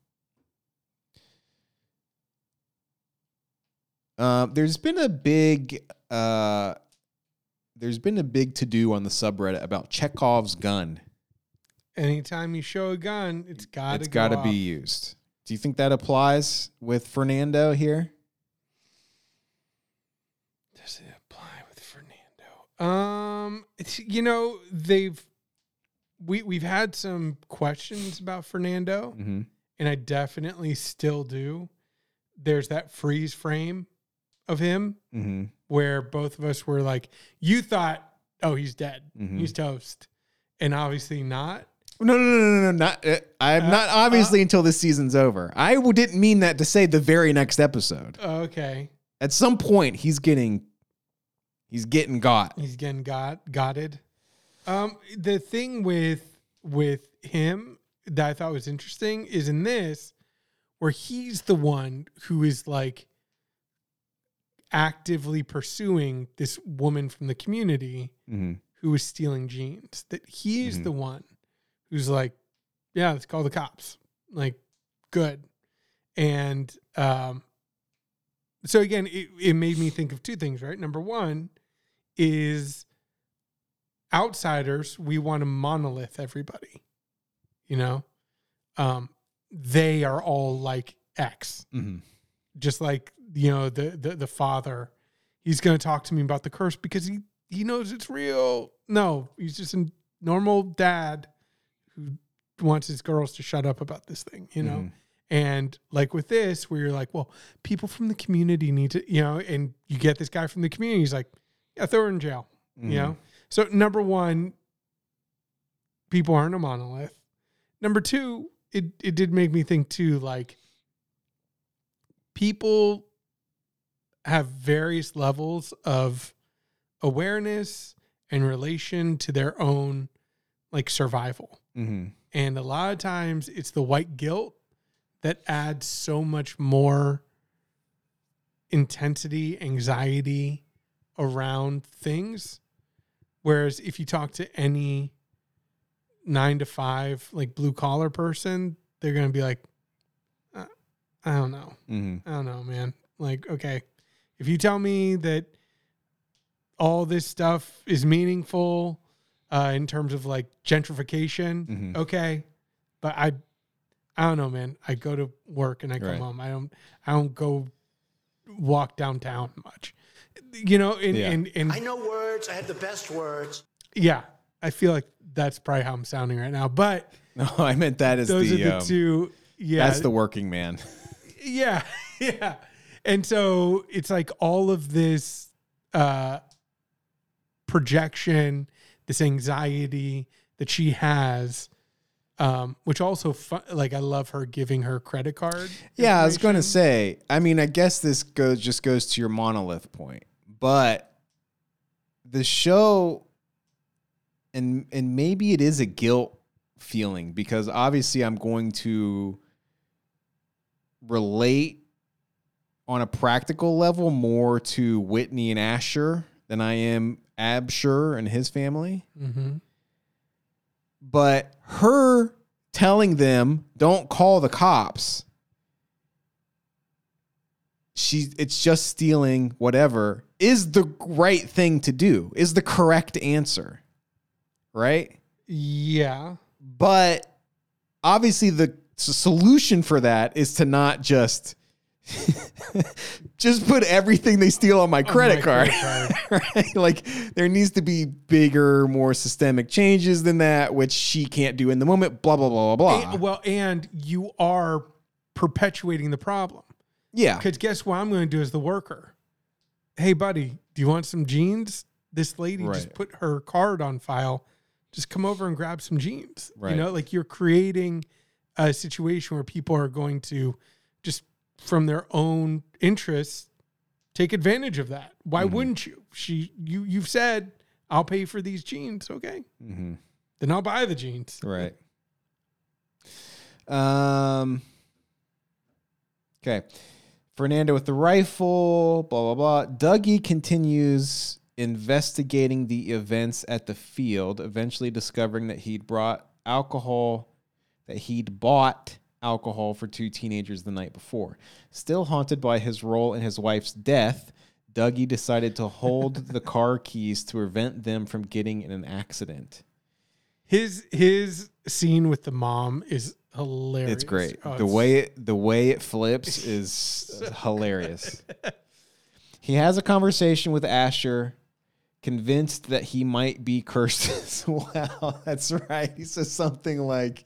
There's been a big to-do on the subreddit about Chekhov's gun. Anytime you show a gun, it's got to be used. Do you think that applies with Fernando here? Does it apply with Fernando? We've had some questions about Fernando, mm-hmm. and I definitely still do. There's that freeze frame of him. Mm-hmm. Where both of us were like, you thought, oh, he's dead. Mm-hmm. He's toast. And obviously not. No. Not obviously until this season's over. I didn't mean that to say the very next episode. Okay. At some point, he's getting got. He's getting gotted. The thing with him that I thought was interesting is in this, where he's the one who is like, actively pursuing this woman from the community mm-hmm. who was stealing jeans, that he's mm-hmm. the one who's like, yeah, let's call the cops. Like, good. And so again, it made me think of two things, right? Number one is outsiders, we want to monolith everybody, you know? They are all like X. Mm-hmm. Just like, you know, the father, he's going to talk to me about the curse because he knows it's real. No, he's just a normal dad who wants his girls to shut up about this thing, you know? Mm. And like with this, where you're like, well, people from the community need to, you know, and you get this guy from the community. He's like, yeah, throw her in jail, you know? So number one, people aren't a monolith. Number two, it did make me think too, like, people have various levels of awareness and relation to their own like survival. Mm-hmm. And a lot of times it's the white guilt that adds so much more intensity, anxiety around things. Whereas if you talk to any 9-to-5, like blue collar person, they're going to be like, I don't know. Mm-hmm. I don't know, man. Like, okay, if you tell me that all this stuff is meaningful in terms of like gentrification, mm-hmm. okay, but I don't know, man. I go to work and I come home. I don't go walk downtown much, you know. And I know words. I have the best words. Yeah, I feel like that's probably how I'm sounding right now. But no, I meant that as those are the two. Yeah, that's the working man. Yeah. And so it's like all of this projection, this anxiety that she has, which also, like, I love her giving her credit card. Yeah, I was going to say, I mean, I guess this just goes to your monolith point, but the show, and maybe it is a guilt feeling, because obviously I'm going to relate on a practical level more to Whitney and Asher than I am Absher and his family. Mm-hmm. But her telling them, don't call the cops. It's just stealing whatever is the right thing to do, is the correct answer. Right? Yeah. But obviously the solution for that is to not just just put everything they steal on my credit card. Right? Like, there needs to be bigger, more systemic changes than that, which she can't do in the moment, blah, blah, blah, blah, blah. Well, and you are perpetuating the problem. Yeah. Because guess what I'm going to do as the worker? Hey, buddy, do you want some jeans? This lady just put her card on file. Just come over and grab some jeans. Right. You know, like, you're creating a situation where people are going to just, from their own interests, take advantage of that. Why wouldn't you? You've said, I'll pay for these jeans. Okay. Mm-hmm. Then I'll buy the jeans. Right. Okay. Fernando with the rifle, blah, blah, blah. Dougie continues investigating the events at the field, eventually discovering that he'd bought alcohol for two teenagers the night before. Still haunted by his role in his wife's death, Dougie decided to hold the car keys to prevent them from getting in an accident. His scene with the mom is hilarious. It's great. Oh, the way it flips is so hilarious. Good. He has a conversation with Asher, convinced that he might be cursed as well. That's right. He says something like,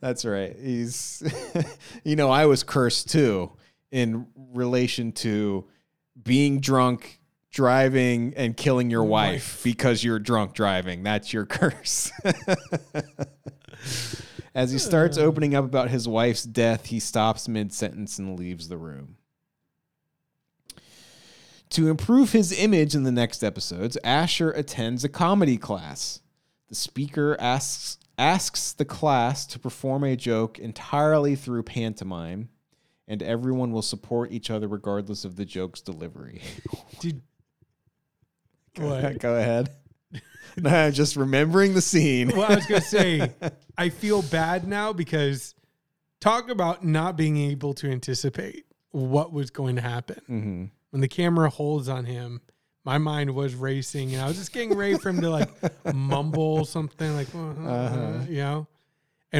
that's right. He's, I was cursed too in relation to being drunk, driving, and killing your wife because you're drunk driving. That's your curse. As he starts opening up about his wife's death, he stops mid-sentence and leaves the room. To improve his image in the next episodes, Asher attends a comedy class. The speaker asks the class to perform a joke entirely through pantomime, and everyone will support each other regardless of the joke's delivery. Go ahead. No, I'm just remembering the scene. Well, I was going to say, I feel bad now because talk about not being able to anticipate what was going to happen. Mm-hmm. When the camera holds on him, my mind was racing, and I was just getting ready for him to like mumble something, like And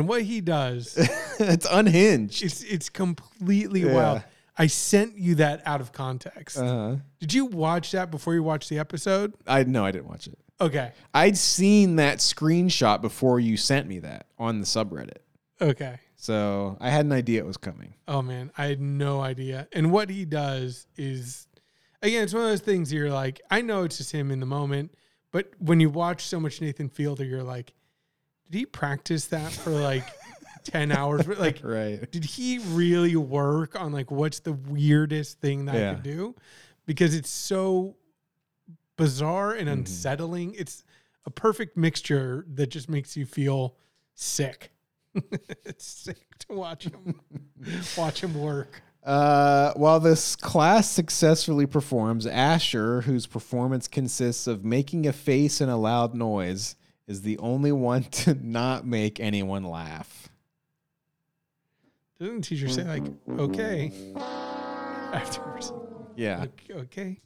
what he does—it's unhinged. It's completely wild. I sent you that out of context. Uh-huh. Did you watch that before you watched the episode? No, I didn't watch it. Okay, I'd seen that screenshot before you sent me that on the subreddit. Okay. So I had an idea it was coming. Oh, man. I had no idea. And what he does is, again, it's one of those things you're like, I know it's just him in the moment, but when you watch so much Nathan Fielder, you're like, did he practice that for like 10 hours? Like, right. Did he really work on like, what's the weirdest thing that I could do? Because it's so bizarre and unsettling. It's a perfect mixture that just makes you feel sick. It's sick to watch him work. While this class successfully performs, Asher, whose performance consists of making a face and a loud noise, is the only one to not make anyone laugh. Doesn't the teacher say, like, okay? Afterwards. Yeah. Okay.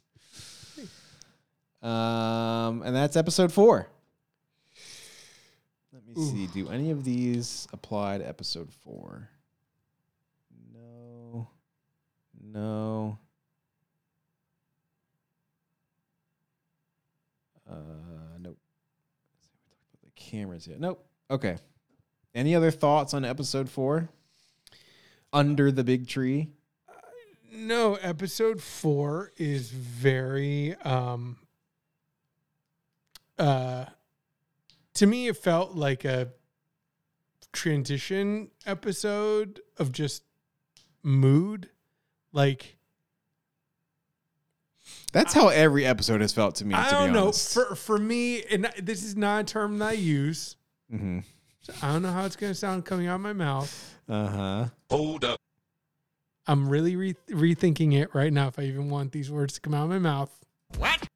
And that's episode 4. Let me see. Do any of these apply to episode 4? No. Nope. The cameras here. Nope. Okay. Any other thoughts on episode 4? Under the Big Tree? No. Episode 4 is very. To me, it felt like a transition episode of just mood. Like, that's how every episode has felt to me. I don't know. For me, and this is not a term that I use. Mm-hmm. So I don't know how it's going to sound coming out of my mouth. Hold up. I'm really rethinking it right now. If I even want these words to come out of my mouth. What?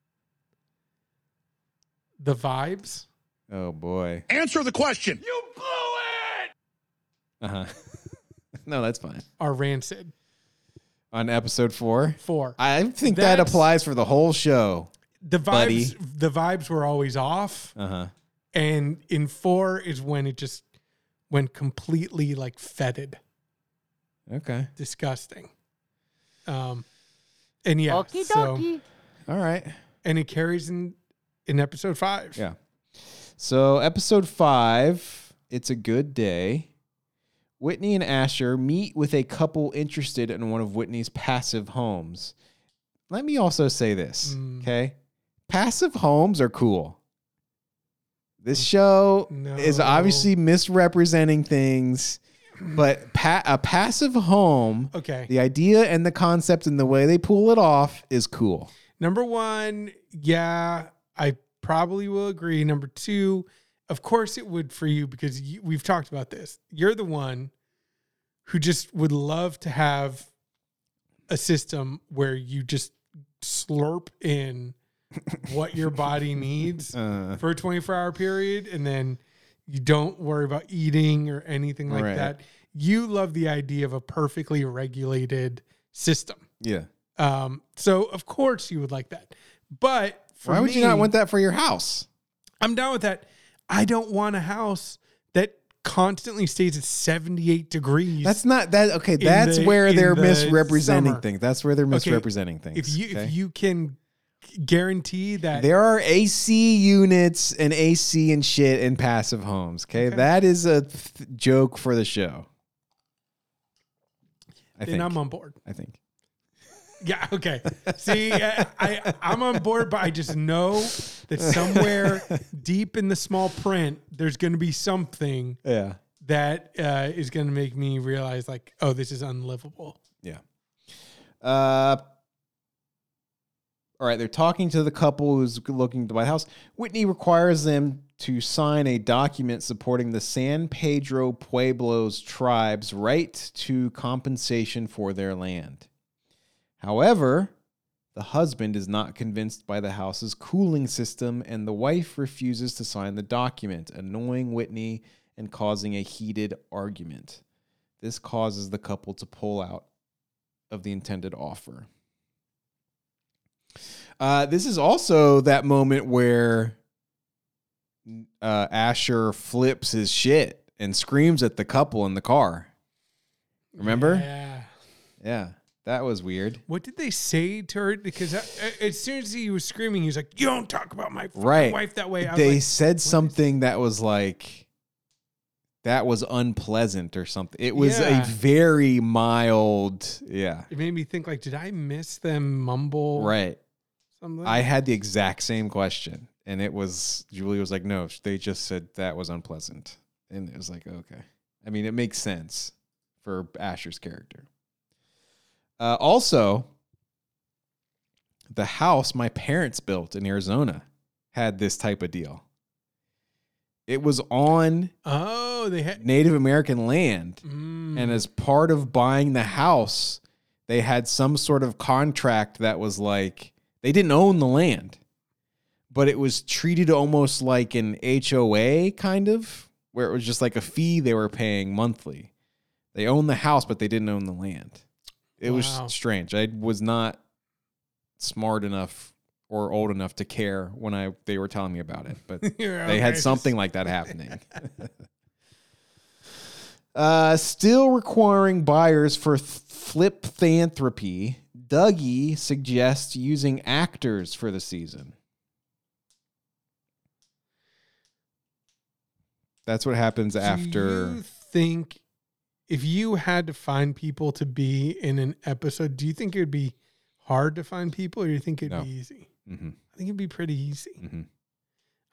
The vibes. Oh, boy. Answer the question. You blew it! No, that's fine. Are rancid. On episode 4? 4. I think that applies for the whole show. The vibes were always off. And in 4 is when it just went completely, like, fetid. Okay. Disgusting. And yeah, so, all right. And it carries in episode 5. Yeah. So episode 5, It's a Good Day. Whitney and Asher meet with a couple interested in one of Whitney's passive homes. Let me also say this, okay? Passive homes are cool. This show is obviously misrepresenting things, but a passive home, the idea and the concept and the way they pull it off is cool. Number one, yeah, I probably will agree. Number two, of course it would for you because we've talked about this. You're the one who just would love to have a system where you just slurp in what your body needs for a 24-hour period, and then you don't worry about eating or anything like that. You love the idea of a perfectly regulated system. Yeah. So, of course, you would like that. But for why would you not want that for your house? I'm down with that. I don't want a house that constantly stays at 78 degrees. That's not that. Okay, that's where they're misrepresenting things. That's where they're misrepresenting things. If you can guarantee that there are AC units and AC and shit in passive homes. Okay, that is a joke for the show. I think I'm on board. I think. Yeah. Okay. See, I'm on board, but I just know that somewhere deep in the small print, there's going to be something that is going to make me realize, like, oh, this is unlivable. Yeah. All right. They're talking to the couple who's looking to buy the house. Whitney requires them to sign a document supporting the San Pedro Pueblo's tribe's right to compensation for their land. However, the husband is not convinced by the house's cooling system, and the wife refuses to sign the document, annoying Whitney and causing a heated argument. This causes the couple to pull out of the intended offer. This is also that moment where Asher flips his shit and screams at the couple in the car. Remember? Yeah. Yeah. That was weird. What did they say to her? Because as soon as he was screaming, he was like, you don't talk about my wife that way. They said something that was like, that was unpleasant or something. It was a very mild, It made me think, like, did I miss them mumble? Right. Something? I had the exact same question. And it was, Julia was like, no, they just said that was unpleasant. And it was like, okay. I mean, it makes sense for Asher's character. Also, the house my parents built in Arizona had this type of deal. It was on Native American land. Mm. And as part of buying the house, they had some sort of contract that was like, they didn't own the land, but it was treated almost like an HOA kind of, where it was just like a fee they were paying monthly. They owned the house, but they didn't own the land. It was strange. I was not smart enough or old enough to care when they were telling me about it, but they had something like that happening. Still requiring buyers for Flipthanthropy, Dougie suggests using actors for the season. That's what happens after. Do you think... if you had to find people to be in an episode, do you think it would be hard to find people, or do you think it'd be easy? Mm-hmm. I think it'd be pretty easy. Mm-hmm.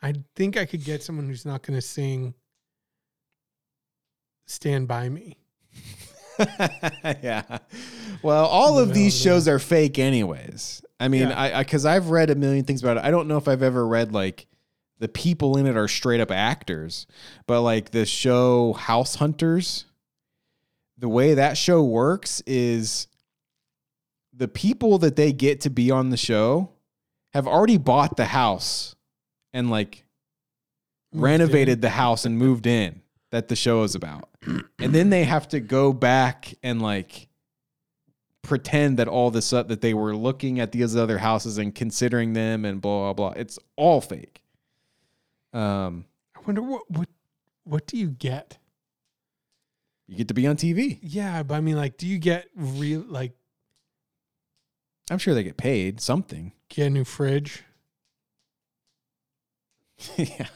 I think I could get someone who's not going to sing Stand By Me. Yeah. Well, all of these shows are fake anyways. I mean, because I've read a million things about it. I don't know if I've ever read, like, the people in it are straight up actors, but like the show House Hunters... the way that show works is the people that they get to be on the show have already bought the house and like renovated the house and moved in that the show is about. And then they have to go back and like pretend that all this that they were looking at these other houses and considering them and blah, blah, blah. It's all fake. I wonder what do you get? You get to be on TV. Yeah, but I mean, like, do you get real? Like, I'm sure they get paid something. Get a new fridge. Yeah,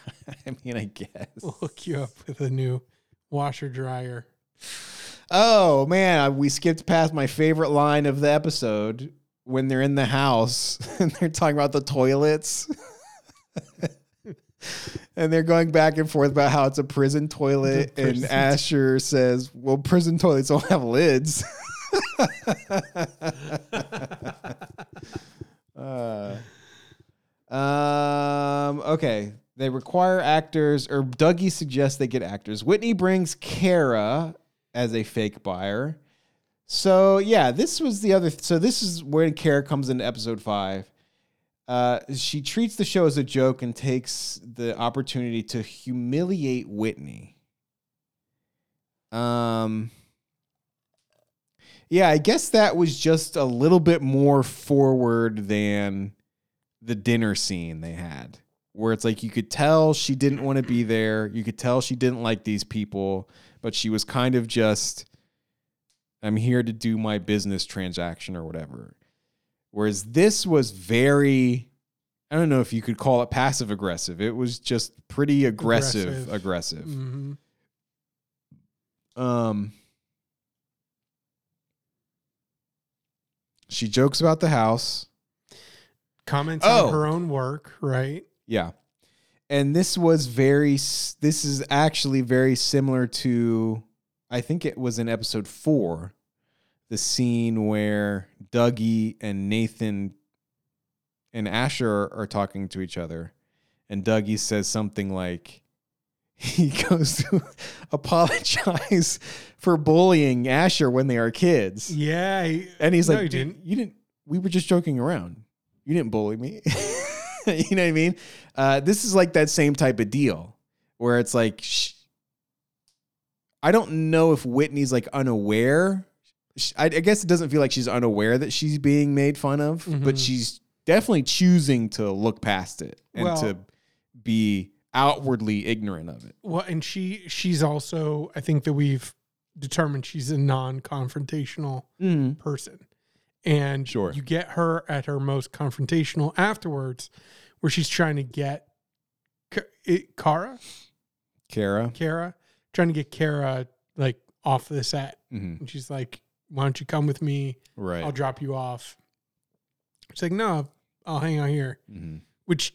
I mean, I guess. We'll hook you up with a new washer dryer. Oh, man, we skipped past my favorite line of the episode when they're in the house and they're talking about the toilets. And they're going back and forth about how it's a prison toilet. And Asher says, well, prison toilets don't have lids. Okay. They require actors, or Dougie suggests they get actors. Whitney brings Kara as a fake buyer. So yeah, this was the other. So this is where Kara comes into episode 5. She treats the show as a joke and takes the opportunity to humiliate Whitney. Yeah, I guess that was just a little bit more forward than the dinner scene they had, where it's like you could tell she didn't want to be there. You could tell she didn't like these people, but she was kind of just, I'm here to do my business transaction or whatever. Whereas this was very, I don't know if you could call it passive aggressive. It was just pretty aggressive. Mm-hmm. She jokes about the house. Comments on her own work, right? Yeah. And this is actually very similar to, I think it was in episode 4, the scene where Dougie and Nathan and Asher are talking to each other. And Dougie says something like, he goes to apologize for bullying Asher when they are kids. Yeah. He didn't. We were just joking around. You didn't bully me. You know what I mean? This is like that same type of deal where it's like, I don't know if Whitney's like unaware. I guess it doesn't feel like she's unaware that she's being made fun of, mm-hmm. but she's definitely choosing to look past it and to be outwardly ignorant of it. Well, and she's also, I think that we've determined she's a non-confrontational person. And you get her at her most confrontational afterwards, where she's trying to get Kara like off the set. Mm-hmm. And she's like, why don't you come with me? Right. I'll drop you off. She's like, no, I'll hang out here. Mm-hmm. Which,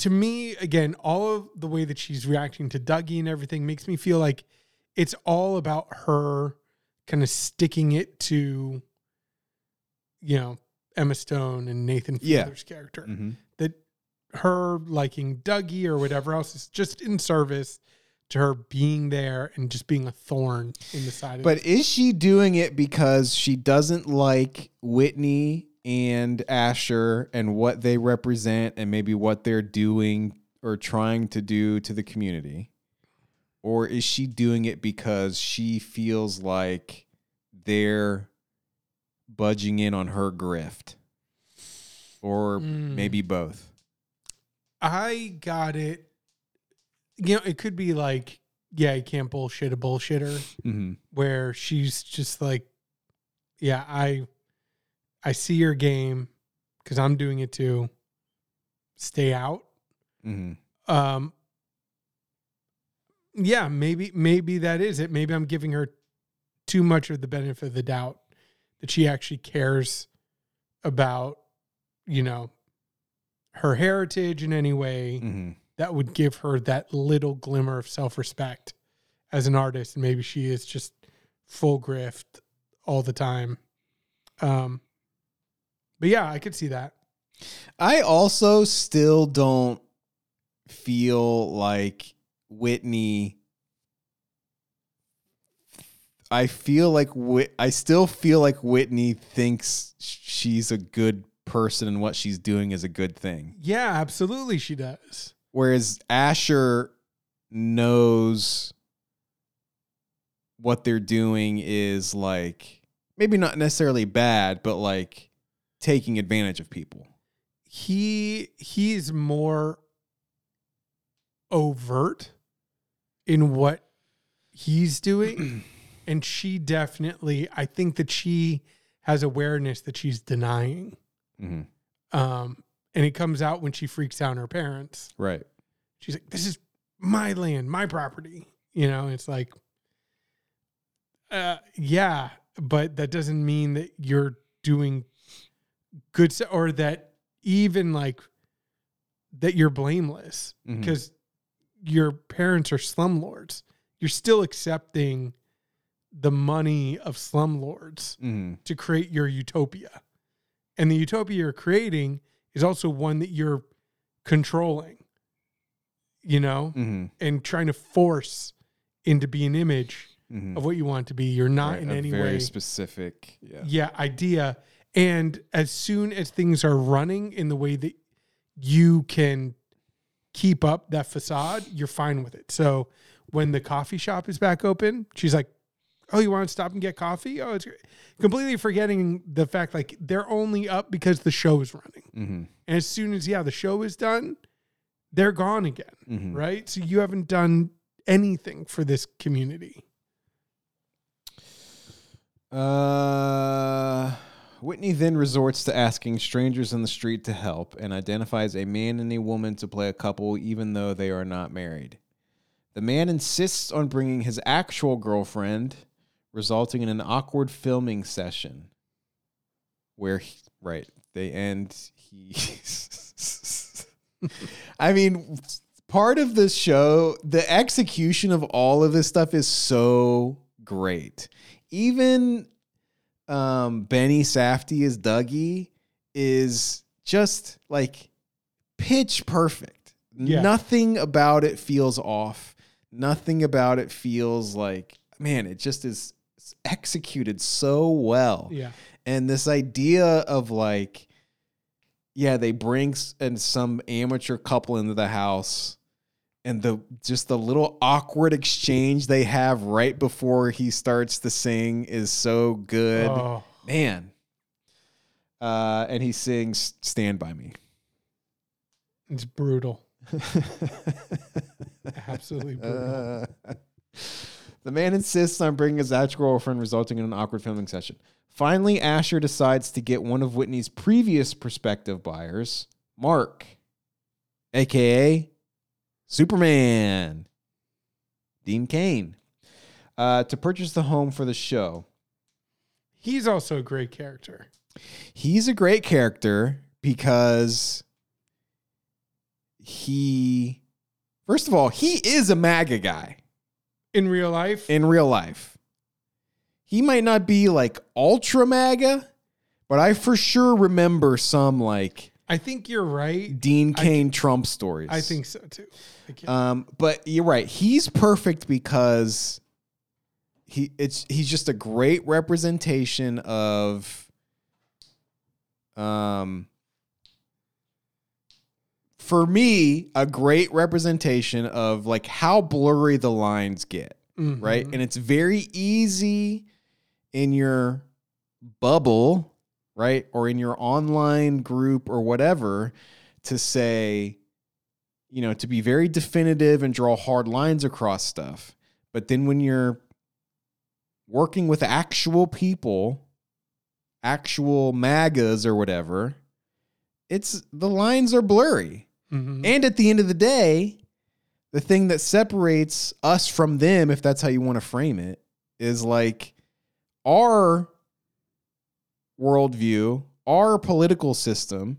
to me, again, all of the way that she's reacting to Dougie and everything makes me feel like it's all about her kind of sticking it to, you know, Emma Stone and Nathan Fielder's character. Mm-hmm. That her liking Dougie or whatever else is just in service to her being there and just being a thorn in the side of it. But is she doing it because she doesn't like Whitney and Asher and what they represent and maybe what they're doing or trying to do to the community? Or is she doing it because she feels like they're budging in on her grift? Or maybe both. I got it. You know, it could be like, yeah, you can't bullshit a bullshitter, mm-hmm. where she's just like, yeah, I see your game because I'm doing it too. Stay out. Mm-hmm. Yeah, maybe that is it. Maybe I'm giving her too much of the benefit of the doubt that she actually cares about, you know, her heritage in any way. Mm-hmm. That would give her that little glimmer of self-respect as an artist. And maybe she is just full grift all the time. But yeah, I could see that. I also still don't feel like Whitney. I still feel like Whitney thinks she's a good person and what she's doing is a good thing. Yeah, absolutely. She does. Whereas Asher knows what they're doing is like, maybe not necessarily bad, but like taking advantage of people. He's more overt in what he's doing. And she definitely, I think that she has awareness that she's denying. Mm-hmm. And it comes out when she freaks out her parents. Right. She's like, this is my land, my property. You know, it's like, yeah, but that doesn't mean that you're doing good or that even like that you're blameless because mm-hmm. your parents are slumlords. You're still accepting the money of slumlords mm-hmm. to create your utopia. And the utopia you're creating is also one that you're controlling, you know, mm-hmm. and trying to force into being an image mm-hmm. of what you want to be. You're not right, in any way. Very specific. Yeah. Idea. And as soon as things are running in the way that you can keep up that facade, you're fine with it. So when the coffee shop is back open, she's like, oh, you want to stop and get coffee? Oh, it's great. Completely forgetting the fact like they're only up because the show is running. Mm-hmm. And as soon as, the show is done, they're gone again. Mm-hmm. Right. So you haven't done anything for this community. Whitney then resorts to asking strangers in the street to help and identifies a man and a woman to play a couple, even though they are not married. The man insists on bringing his actual girlfriend, resulting in an awkward filming session where I mean, part of the show, the execution of all of this stuff is so great. Even Benny Safdie as Dougie is just like pitch perfect. Yeah. Nothing about it feels off. Nothing about it feels like, man, it just is executed so well. Yeah. And this idea of like, they bring some amateur couple into the house and the little awkward exchange they have right before he starts to sing is so good. Oh. Man. And he sings Stand By Me. It's brutal. Absolutely brutal. The man insists on bringing his actual girlfriend, resulting in an awkward filming session. Finally, Asher decides to get one of Whitney's previous prospective buyers, Mark, a.k.a. Superman, Dean Cain, to purchase the home for the show. He's also a great character. He's a great character because he, first of all, he is a MAGA guy. In real life? In real life. He might not be like ultra MAGA, but I for sure remember some like, I think you're right. Dean Cain Trump stories. I think so too. But you're right. He's perfect because he's just a great representation of for me, a great representation of like how blurry the lines get, mm-hmm. right? And it's very easy in your bubble, right? Or in your online group or whatever to say, you know, to be very definitive and draw hard lines across stuff. But then when you're working with actual people, actual MAGAs or whatever, the lines are blurry. Mm-hmm. And at the end of the day, the thing that separates us from them, if that's how you want to frame it, is like our worldview, our political system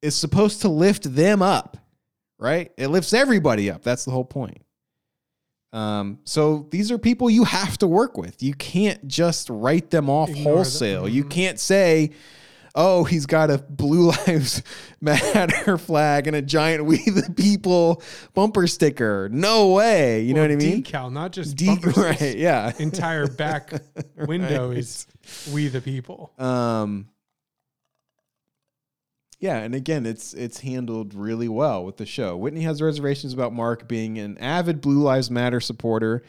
is supposed to lift them up, right? It lifts everybody up. That's the whole point. So these are people you have to work with. You can't just write them off wholesale. Mm-hmm. You can't say, oh, he's got a Blue Lives Matter flag and a giant We the People bumper sticker. No way. You know what I mean? Decal, not just bumpers. Right, yeah. Entire back window right. is We the People. Yeah, and again, it's handled really well with the show. Whitney has reservations about Mark being an avid Blue Lives Matter supporter,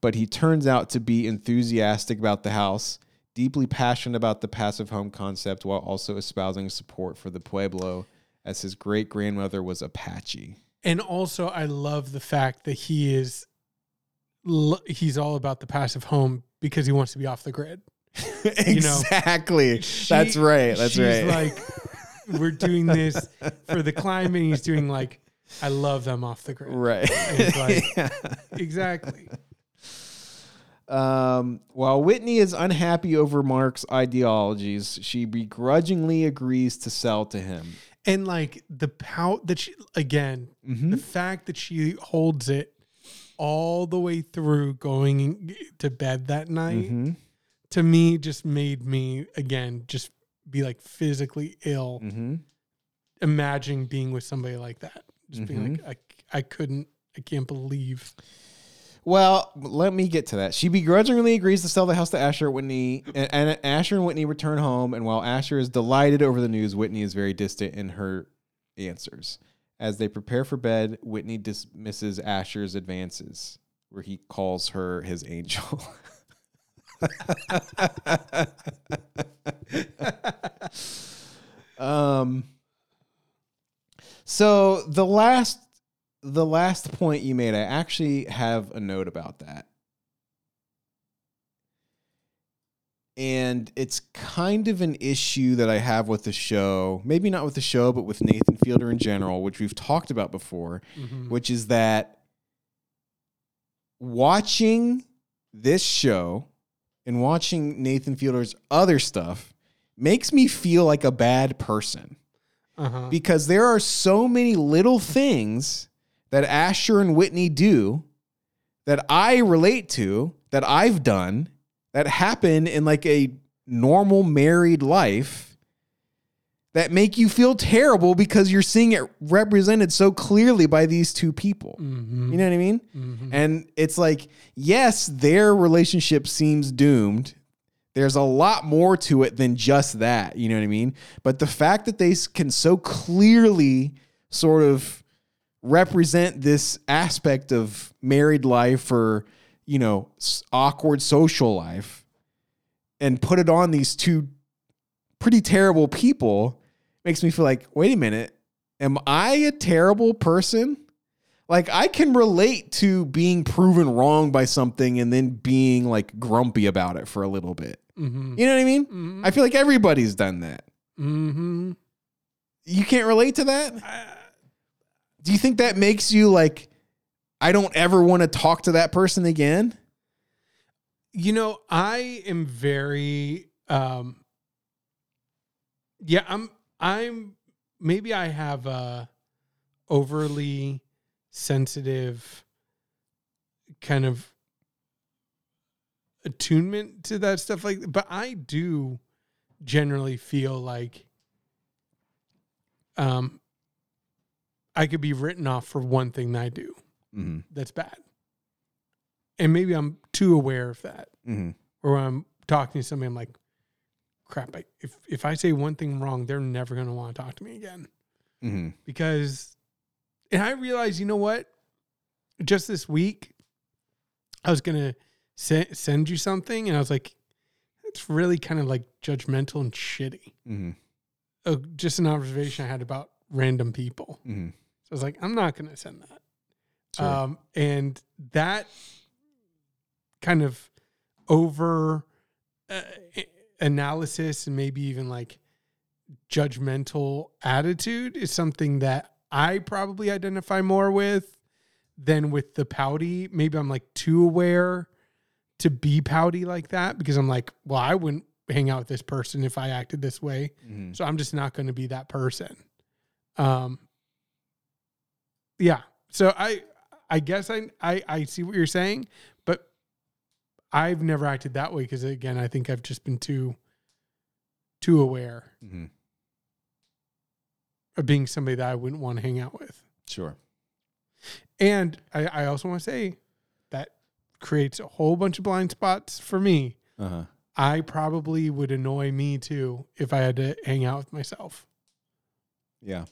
but he turns out to be enthusiastic about the house, deeply passionate about the passive home concept while also espousing support for the Pueblo as his great-grandmother was Apache. And also I love the fact that he's all about the passive home because he wants to be off the grid. Exactly. That's right. That's right. Like, we're doing this for the climb, and he's doing like, I love them off the ground. Right. And it's like, yeah. Exactly. While Whitney is unhappy over Mark's ideologies, she begrudgingly agrees to sell to him. And like the pout that she, again, the fact that she holds it all the way through going to bed that night, to me just made me, again, just be like physically ill. Imagine being with somebody like that. Just being like, I can't believe. Well, let me get to that. She begrudgingly agrees to sell the house to Asher and Whitney, and Asher and Whitney return home. And while Asher is delighted over the news, Whitney is very distant in her answers. As they prepare for bed, Whitney dismisses Asher's advances, where he calls her his angel. So the last point you made, I actually have a note about that. And it's kind of an issue that I have with the show, maybe not with the show, but with Nathan Fielder in general, which we've talked about before, which is that watching this show and watching Nathan Fielder's other stuff makes me feel like a bad person. Because there are so many little things that Asher and Whitney do that I relate to, that I've done, that happen in like a normal married life that make you feel terrible because you're seeing it represented so clearly by these two people. You know what I mean? And it's like, yes, their relationship seems doomed. There's a lot more to it than just that. You know what I mean? But the fact that they can so clearly sort of represent this aspect of married life or, you know, awkward social life and put it on these two pretty terrible people makes me feel like, wait a minute, am I a terrible person? Like, I can relate to being proven wrong by something and then being like grumpy about it for a little bit. You know what I mean? I feel like everybody's done that. You can't relate to that? Do you think that makes you like, I don't ever want to talk to that person again? You know, I am very, I'm maybe I have a overly sensitive kind of attunement to that stuff like that. But I do generally feel like I could be written off for one thing that I do that's bad. And maybe I'm too aware of that. Or when I'm talking to somebody, I'm like, crap, if I say one thing wrong, they're never going to want to talk to me again. Because... And I realized, you know what? Just this week, I was going to send you something, and I was like, it's really kind of like judgmental and shitty. Just an observation I had about random people. So I was like, I'm not going to send that. Sure. And that kind of over analysis and maybe even like judgmental attitude is something that I probably identify more with than with the pouty. Maybe I'm like too aware to be pouty like that because I'm like, well, I wouldn't hang out with this person if I acted this way. So I'm just not going to be that person. Yeah. So I guess I see what you're saying, but I've never acted that way. Cause again, I think I've just been too aware. Being somebody that I wouldn't want to hang out with. Sure. And I also want to say that creates a whole bunch of blind spots for me. I probably would annoy me too if I had to hang out with myself. Yeah.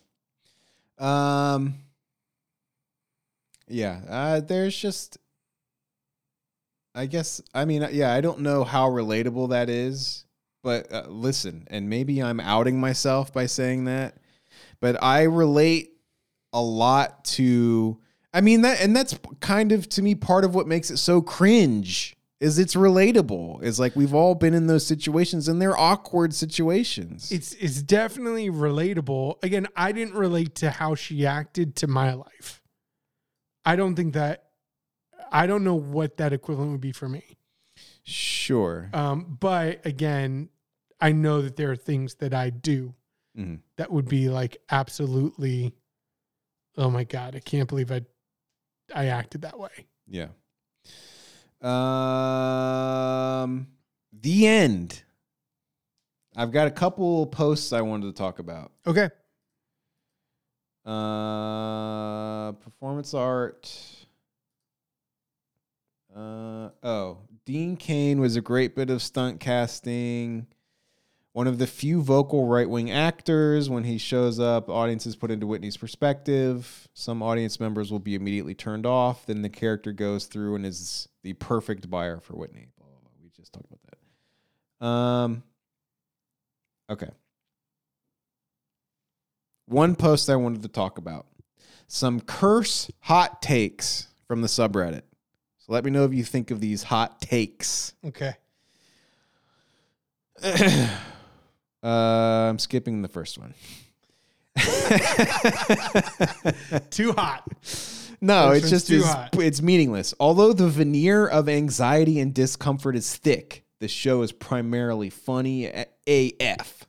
Yeah. There's just, I guess, I mean, yeah, I don't know how relatable that is, but listen, and maybe I'm outing myself by saying that, but I relate a lot to, I mean, that, and that's kind of, to me, part of what makes it so cringe is it's relatable. It's like we've all been in those situations, and they're awkward situations. It's definitely relatable. Again, I didn't relate to how she acted to my life. I don't know what that equivalent would be for me. Sure. But again, I know that there are things that I do that would be like absolutely, oh my God, I can't believe I acted that way. Yeah. The end. I've got a couple posts I wanted to talk about. Okay. Performance art. Dean Cain was a great bit of stunt casting. One of the few vocal right-wing actors. When he shows up, audiences put into Whitney's perspective. Some audience members will be immediately turned off. Then the character goes through and is the perfect buyer for Whitney. We just talked about that. Okay. One post I wanted to talk about. Some Curse hot takes from the subreddit. So let me know if you think of these hot takes. Okay. I'm skipping the first one. Too hot. No, it's just it's meaningless. Although the veneer of anxiety and discomfort is thick, the show is primarily funny AF.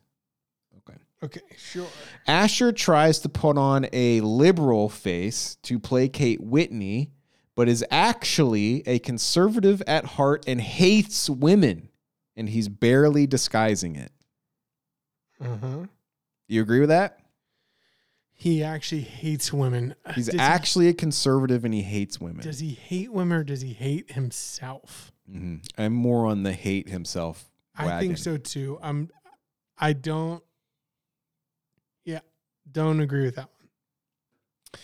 Okay, sure. Asher tries to put on a liberal face to placate Whitney, but is actually a conservative at heart and hates women, and he's barely disguising it. Uh-huh. You agree with that? He actually hates women. He's actually a conservative and he hates women. Does he hate women or does he hate himself? Mm-hmm. I'm more on the hate himself wagon. I think so too. Don't agree with that one.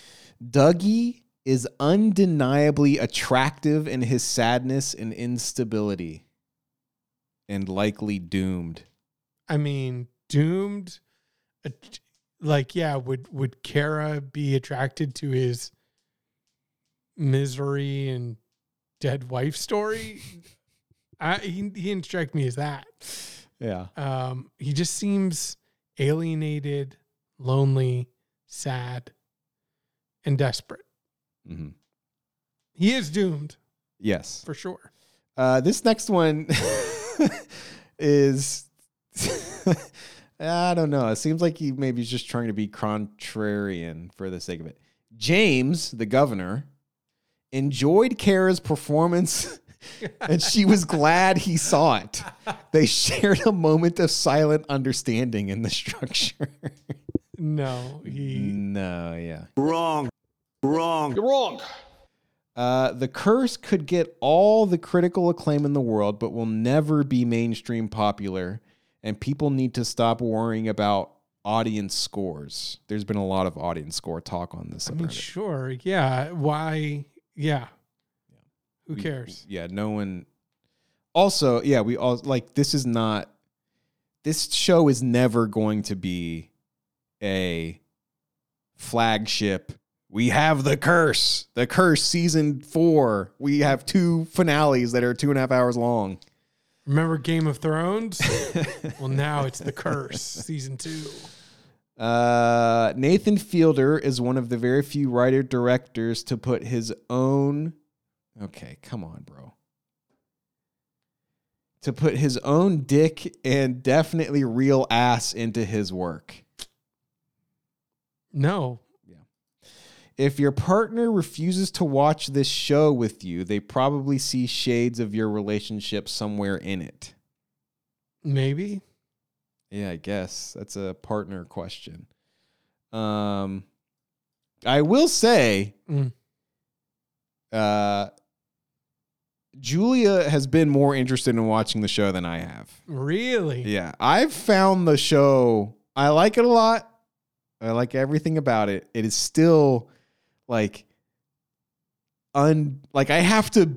Dougie is undeniably attractive in his sadness and instability and likely doomed. I mean, doomed. Like, yeah, would Kara be attracted to his misery and dead wife story? He didn't strike me as that. Yeah. He just seems alienated, lonely, sad, and desperate. Mm-hmm. He is doomed. Yes. For sure. This next one is... I don't know. It seems like he maybe is just trying to be contrarian for the sake of it. James, the governor, enjoyed Kara's performance and she was glad he saw it. They shared a moment of silent understanding in the structure. No, yeah. Wrong. You're wrong. The Curse could get all the critical acclaim in the world, but will never be mainstream popular. And people need to stop worrying about audience scores. There's been a lot of audience score talk on this. I mean, sure. Yeah. Why? Yeah. Who cares? Yeah. No one. Also, yeah, we all like this show is never going to be a flagship. We have The Curse season 4. We have 2 finales that are 2.5 hours long. Remember Game of Thrones? Well, now it's The Curse, season 2. Nathan Fielder is one of the very few writer-directors to put his own... Okay, come on, bro. To put his own dick and definitely real ass into his work. No. Yeah. If your partner refuses to watch this show with you, they probably see shades of your relationship somewhere in it. Maybe. Yeah, I guess. That's a partner question. I will say... Julia has been more interested in watching the show than I have. Really? Yeah. I've found the show. I like it a lot. I like everything about it. It is still like I have to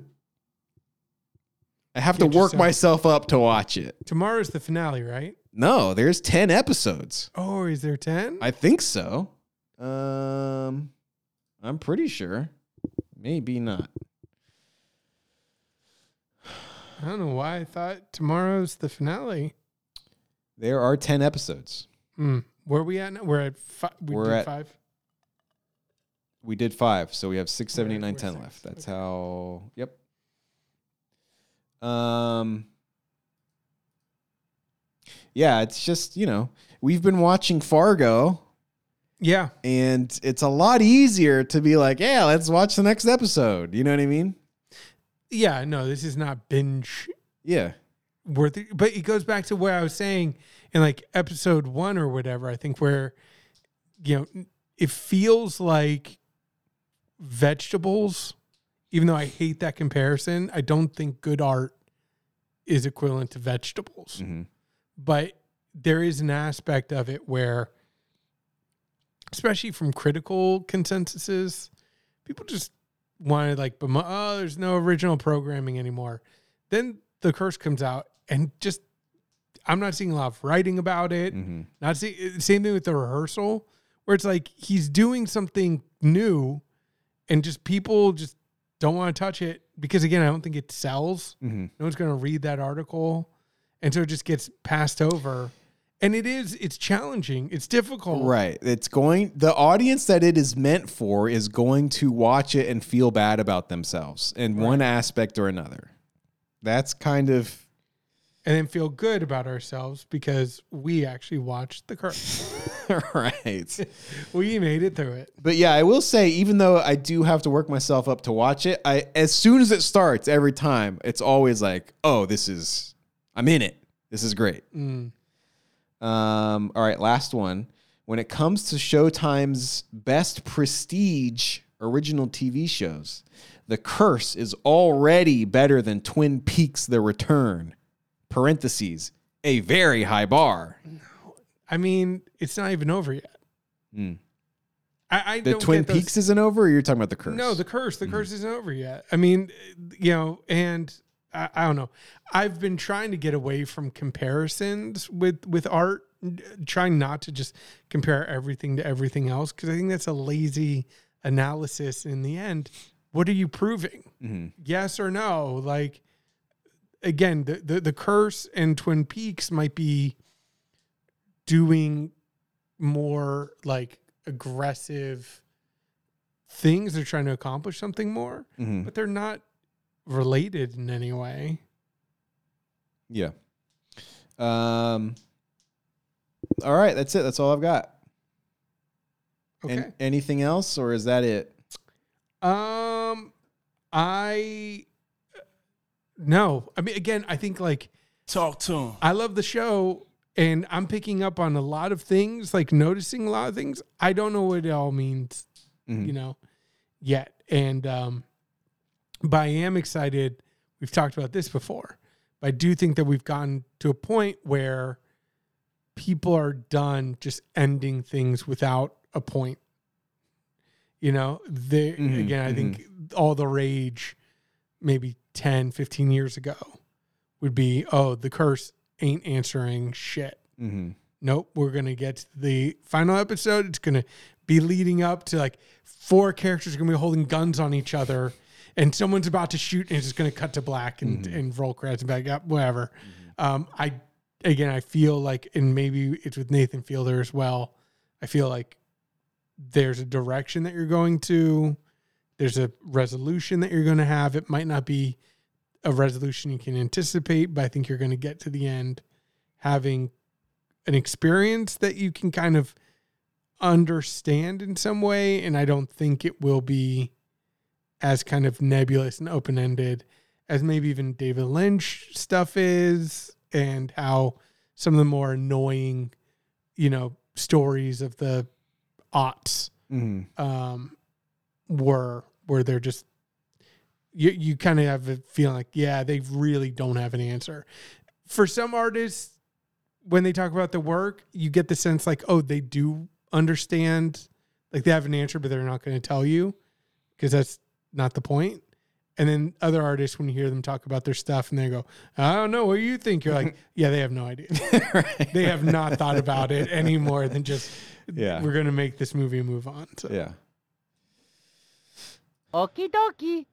work myself up to watch it. Tomorrow's the finale, right? No, there's 10 episodes. Oh, is there 10? I think so. I'm pretty sure. Maybe not. I don't know why I thought tomorrow's the finale. There are 10 episodes. Where are we at now? We're at five. We did 5, so we have 6, 7, 8, 9, 10 six. Left. That's okay. Yeah, it's just, you know, we've been watching Fargo. Yeah. And it's a lot easier to be like, yeah, let's watch the next episode. You know what I mean? Yeah, no, this is not binge. Yeah. Worth it. But it goes back to what I was saying in like episode 1 or whatever, I think, where, you know, it feels like vegetables, even though I hate that comparison, I don't think good art is equivalent to vegetables. Mm-hmm. But there is an aspect of it where, especially from critical consensuses, people just wanted like, oh, there's no original programming anymore. Then The Curse comes out and just, I'm not seeing a lot of writing about it. Mm-hmm. Not see, same thing with The Rehearsal, where it's like he's doing something new and just people just don't want to touch it because, again, I don't think it sells. Mm-hmm. No one's going to read that article. And so it just gets passed over. And it's challenging. It's difficult. Right. The audience that it is meant for is going to watch it and feel bad about themselves in one aspect or another. That's kind of. And then feel good about ourselves because we actually watched The Curse. Right. We made it through it. But yeah, I will say, even though I do have to work myself up to watch it, as soon as it starts, every time, it's always like, oh, I'm in it. This is great. Mm. All right, last one. When it comes to Showtime's best prestige original TV shows, The Curse is already better than Twin Peaks: The Return. (Parentheses a very high bar. I mean, it's not even over yet. Mm. I the don't Twin get those. Peaks isn't over, or you're talking about The Curse? No, The Curse. The Curse isn't over yet. I mean, you know, and I don't know. I've been trying to get away from comparisons with art, trying not to just compare everything to everything else, because I think that's a lazy analysis in the end. What are you proving? Mm-hmm. Yes or no? Like, again, the Curse and Twin Peaks might be doing more like aggressive things. They're trying to accomplish something more, but they're not related in any way. Yeah. All right, that's it. That's all I've got. Okay. Anything else, or is that it? No. I mean, again, I think like talk to him. I love the show, and I'm picking up on a lot of things, like noticing a lot of things. I don't know what it all means, you know, yet. And but I am excited. We've talked about this before, but I do think that we've gotten to a point where people are done just ending things without a point. You know, again, I think all the rage maybe 10, 15 years ago would be, oh, The Curse ain't answering shit. Mm-hmm. Nope, we're going to get to the final episode. It's going to be leading up to like 4 characters are going to be holding guns on each other, and someone's about to shoot, and it's just going to cut to black and roll credits and back up, whatever. I feel like, and maybe it's with Nathan Fielder as well, I feel like there's a direction that you're going to. There's a resolution that you're going to have. It might not be a resolution you can anticipate, but I think you're going to get to the end having an experience that you can kind of understand in some way. And I don't think it will be as kind of nebulous and open-ended as maybe even David Lynch stuff is, and how some of the more annoying, you know, stories of the aughts were, where they're just, you kind of have a feeling like, yeah, they really don't have an answer. For some artists, when they talk about the work, you get the sense like, oh, they do understand, like they have an answer, but they're not going to tell you because that's not the point. And then other artists, when you hear them talk about their stuff and they go, I don't know what you think, you're like, yeah, they have no idea. Right. They have not thought about it any more than just, we're going to make this movie and move on. So. Yeah. Okie dokie.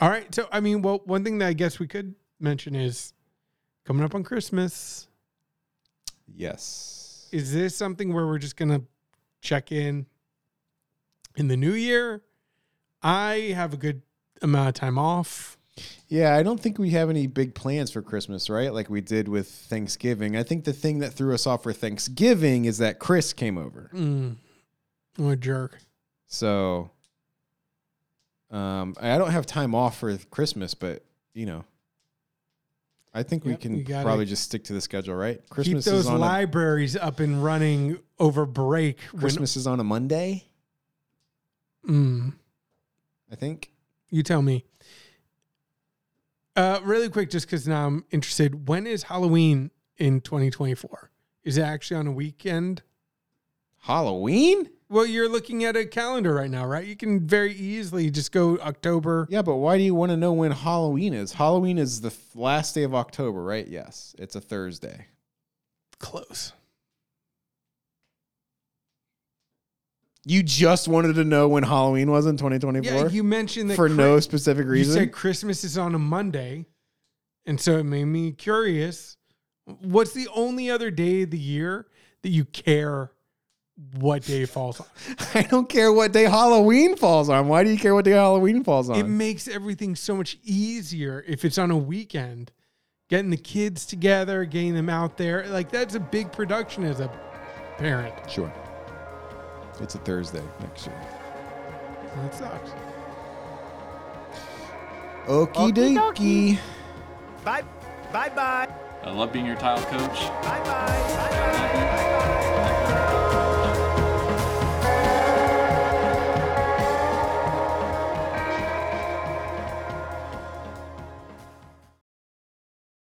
All right. So, I mean, well, one thing that I guess we could mention is coming up on Christmas. Yes. Is this something where we're just going to check in the new year? I have a good amount of time off. Yeah, I don't think we have any big plans for Christmas, right? Like we did with Thanksgiving. I think the thing that threw us off for Thanksgiving is that Chris came over. What a jerk. So, I don't have time off for Christmas, but, you know, I think we can probably just stick to the schedule, right? Christmas keep those is on libraries up and running over break. Christmas is on a Monday? I think. You tell me. Really quick, just because now I'm interested, when is Halloween in 2024? Is it actually on a weekend? Halloween? Well, you're looking at a calendar right now, right? You can very easily just go October. Yeah, but why do you want to know when Halloween is? Halloween is the last day of October, right? Yes. It's a Thursday. Close. You just wanted to know when Halloween was in 2024? Yeah, you mentioned that for no specific reason. You said Christmas is on a Monday, and so it made me curious. What's the only other day of the year that you care what day falls on? I don't care what day Halloween falls on. Why do you care what day Halloween falls on? It makes everything so much easier if it's on a weekend. Getting the kids together, getting them out there. Like, that's a big production as a parent. Sure. It's a Thursday next year. That sucks. Okie dokie. Bye. Bye-bye. I love being your tile coach. Bye-bye. Bye-bye.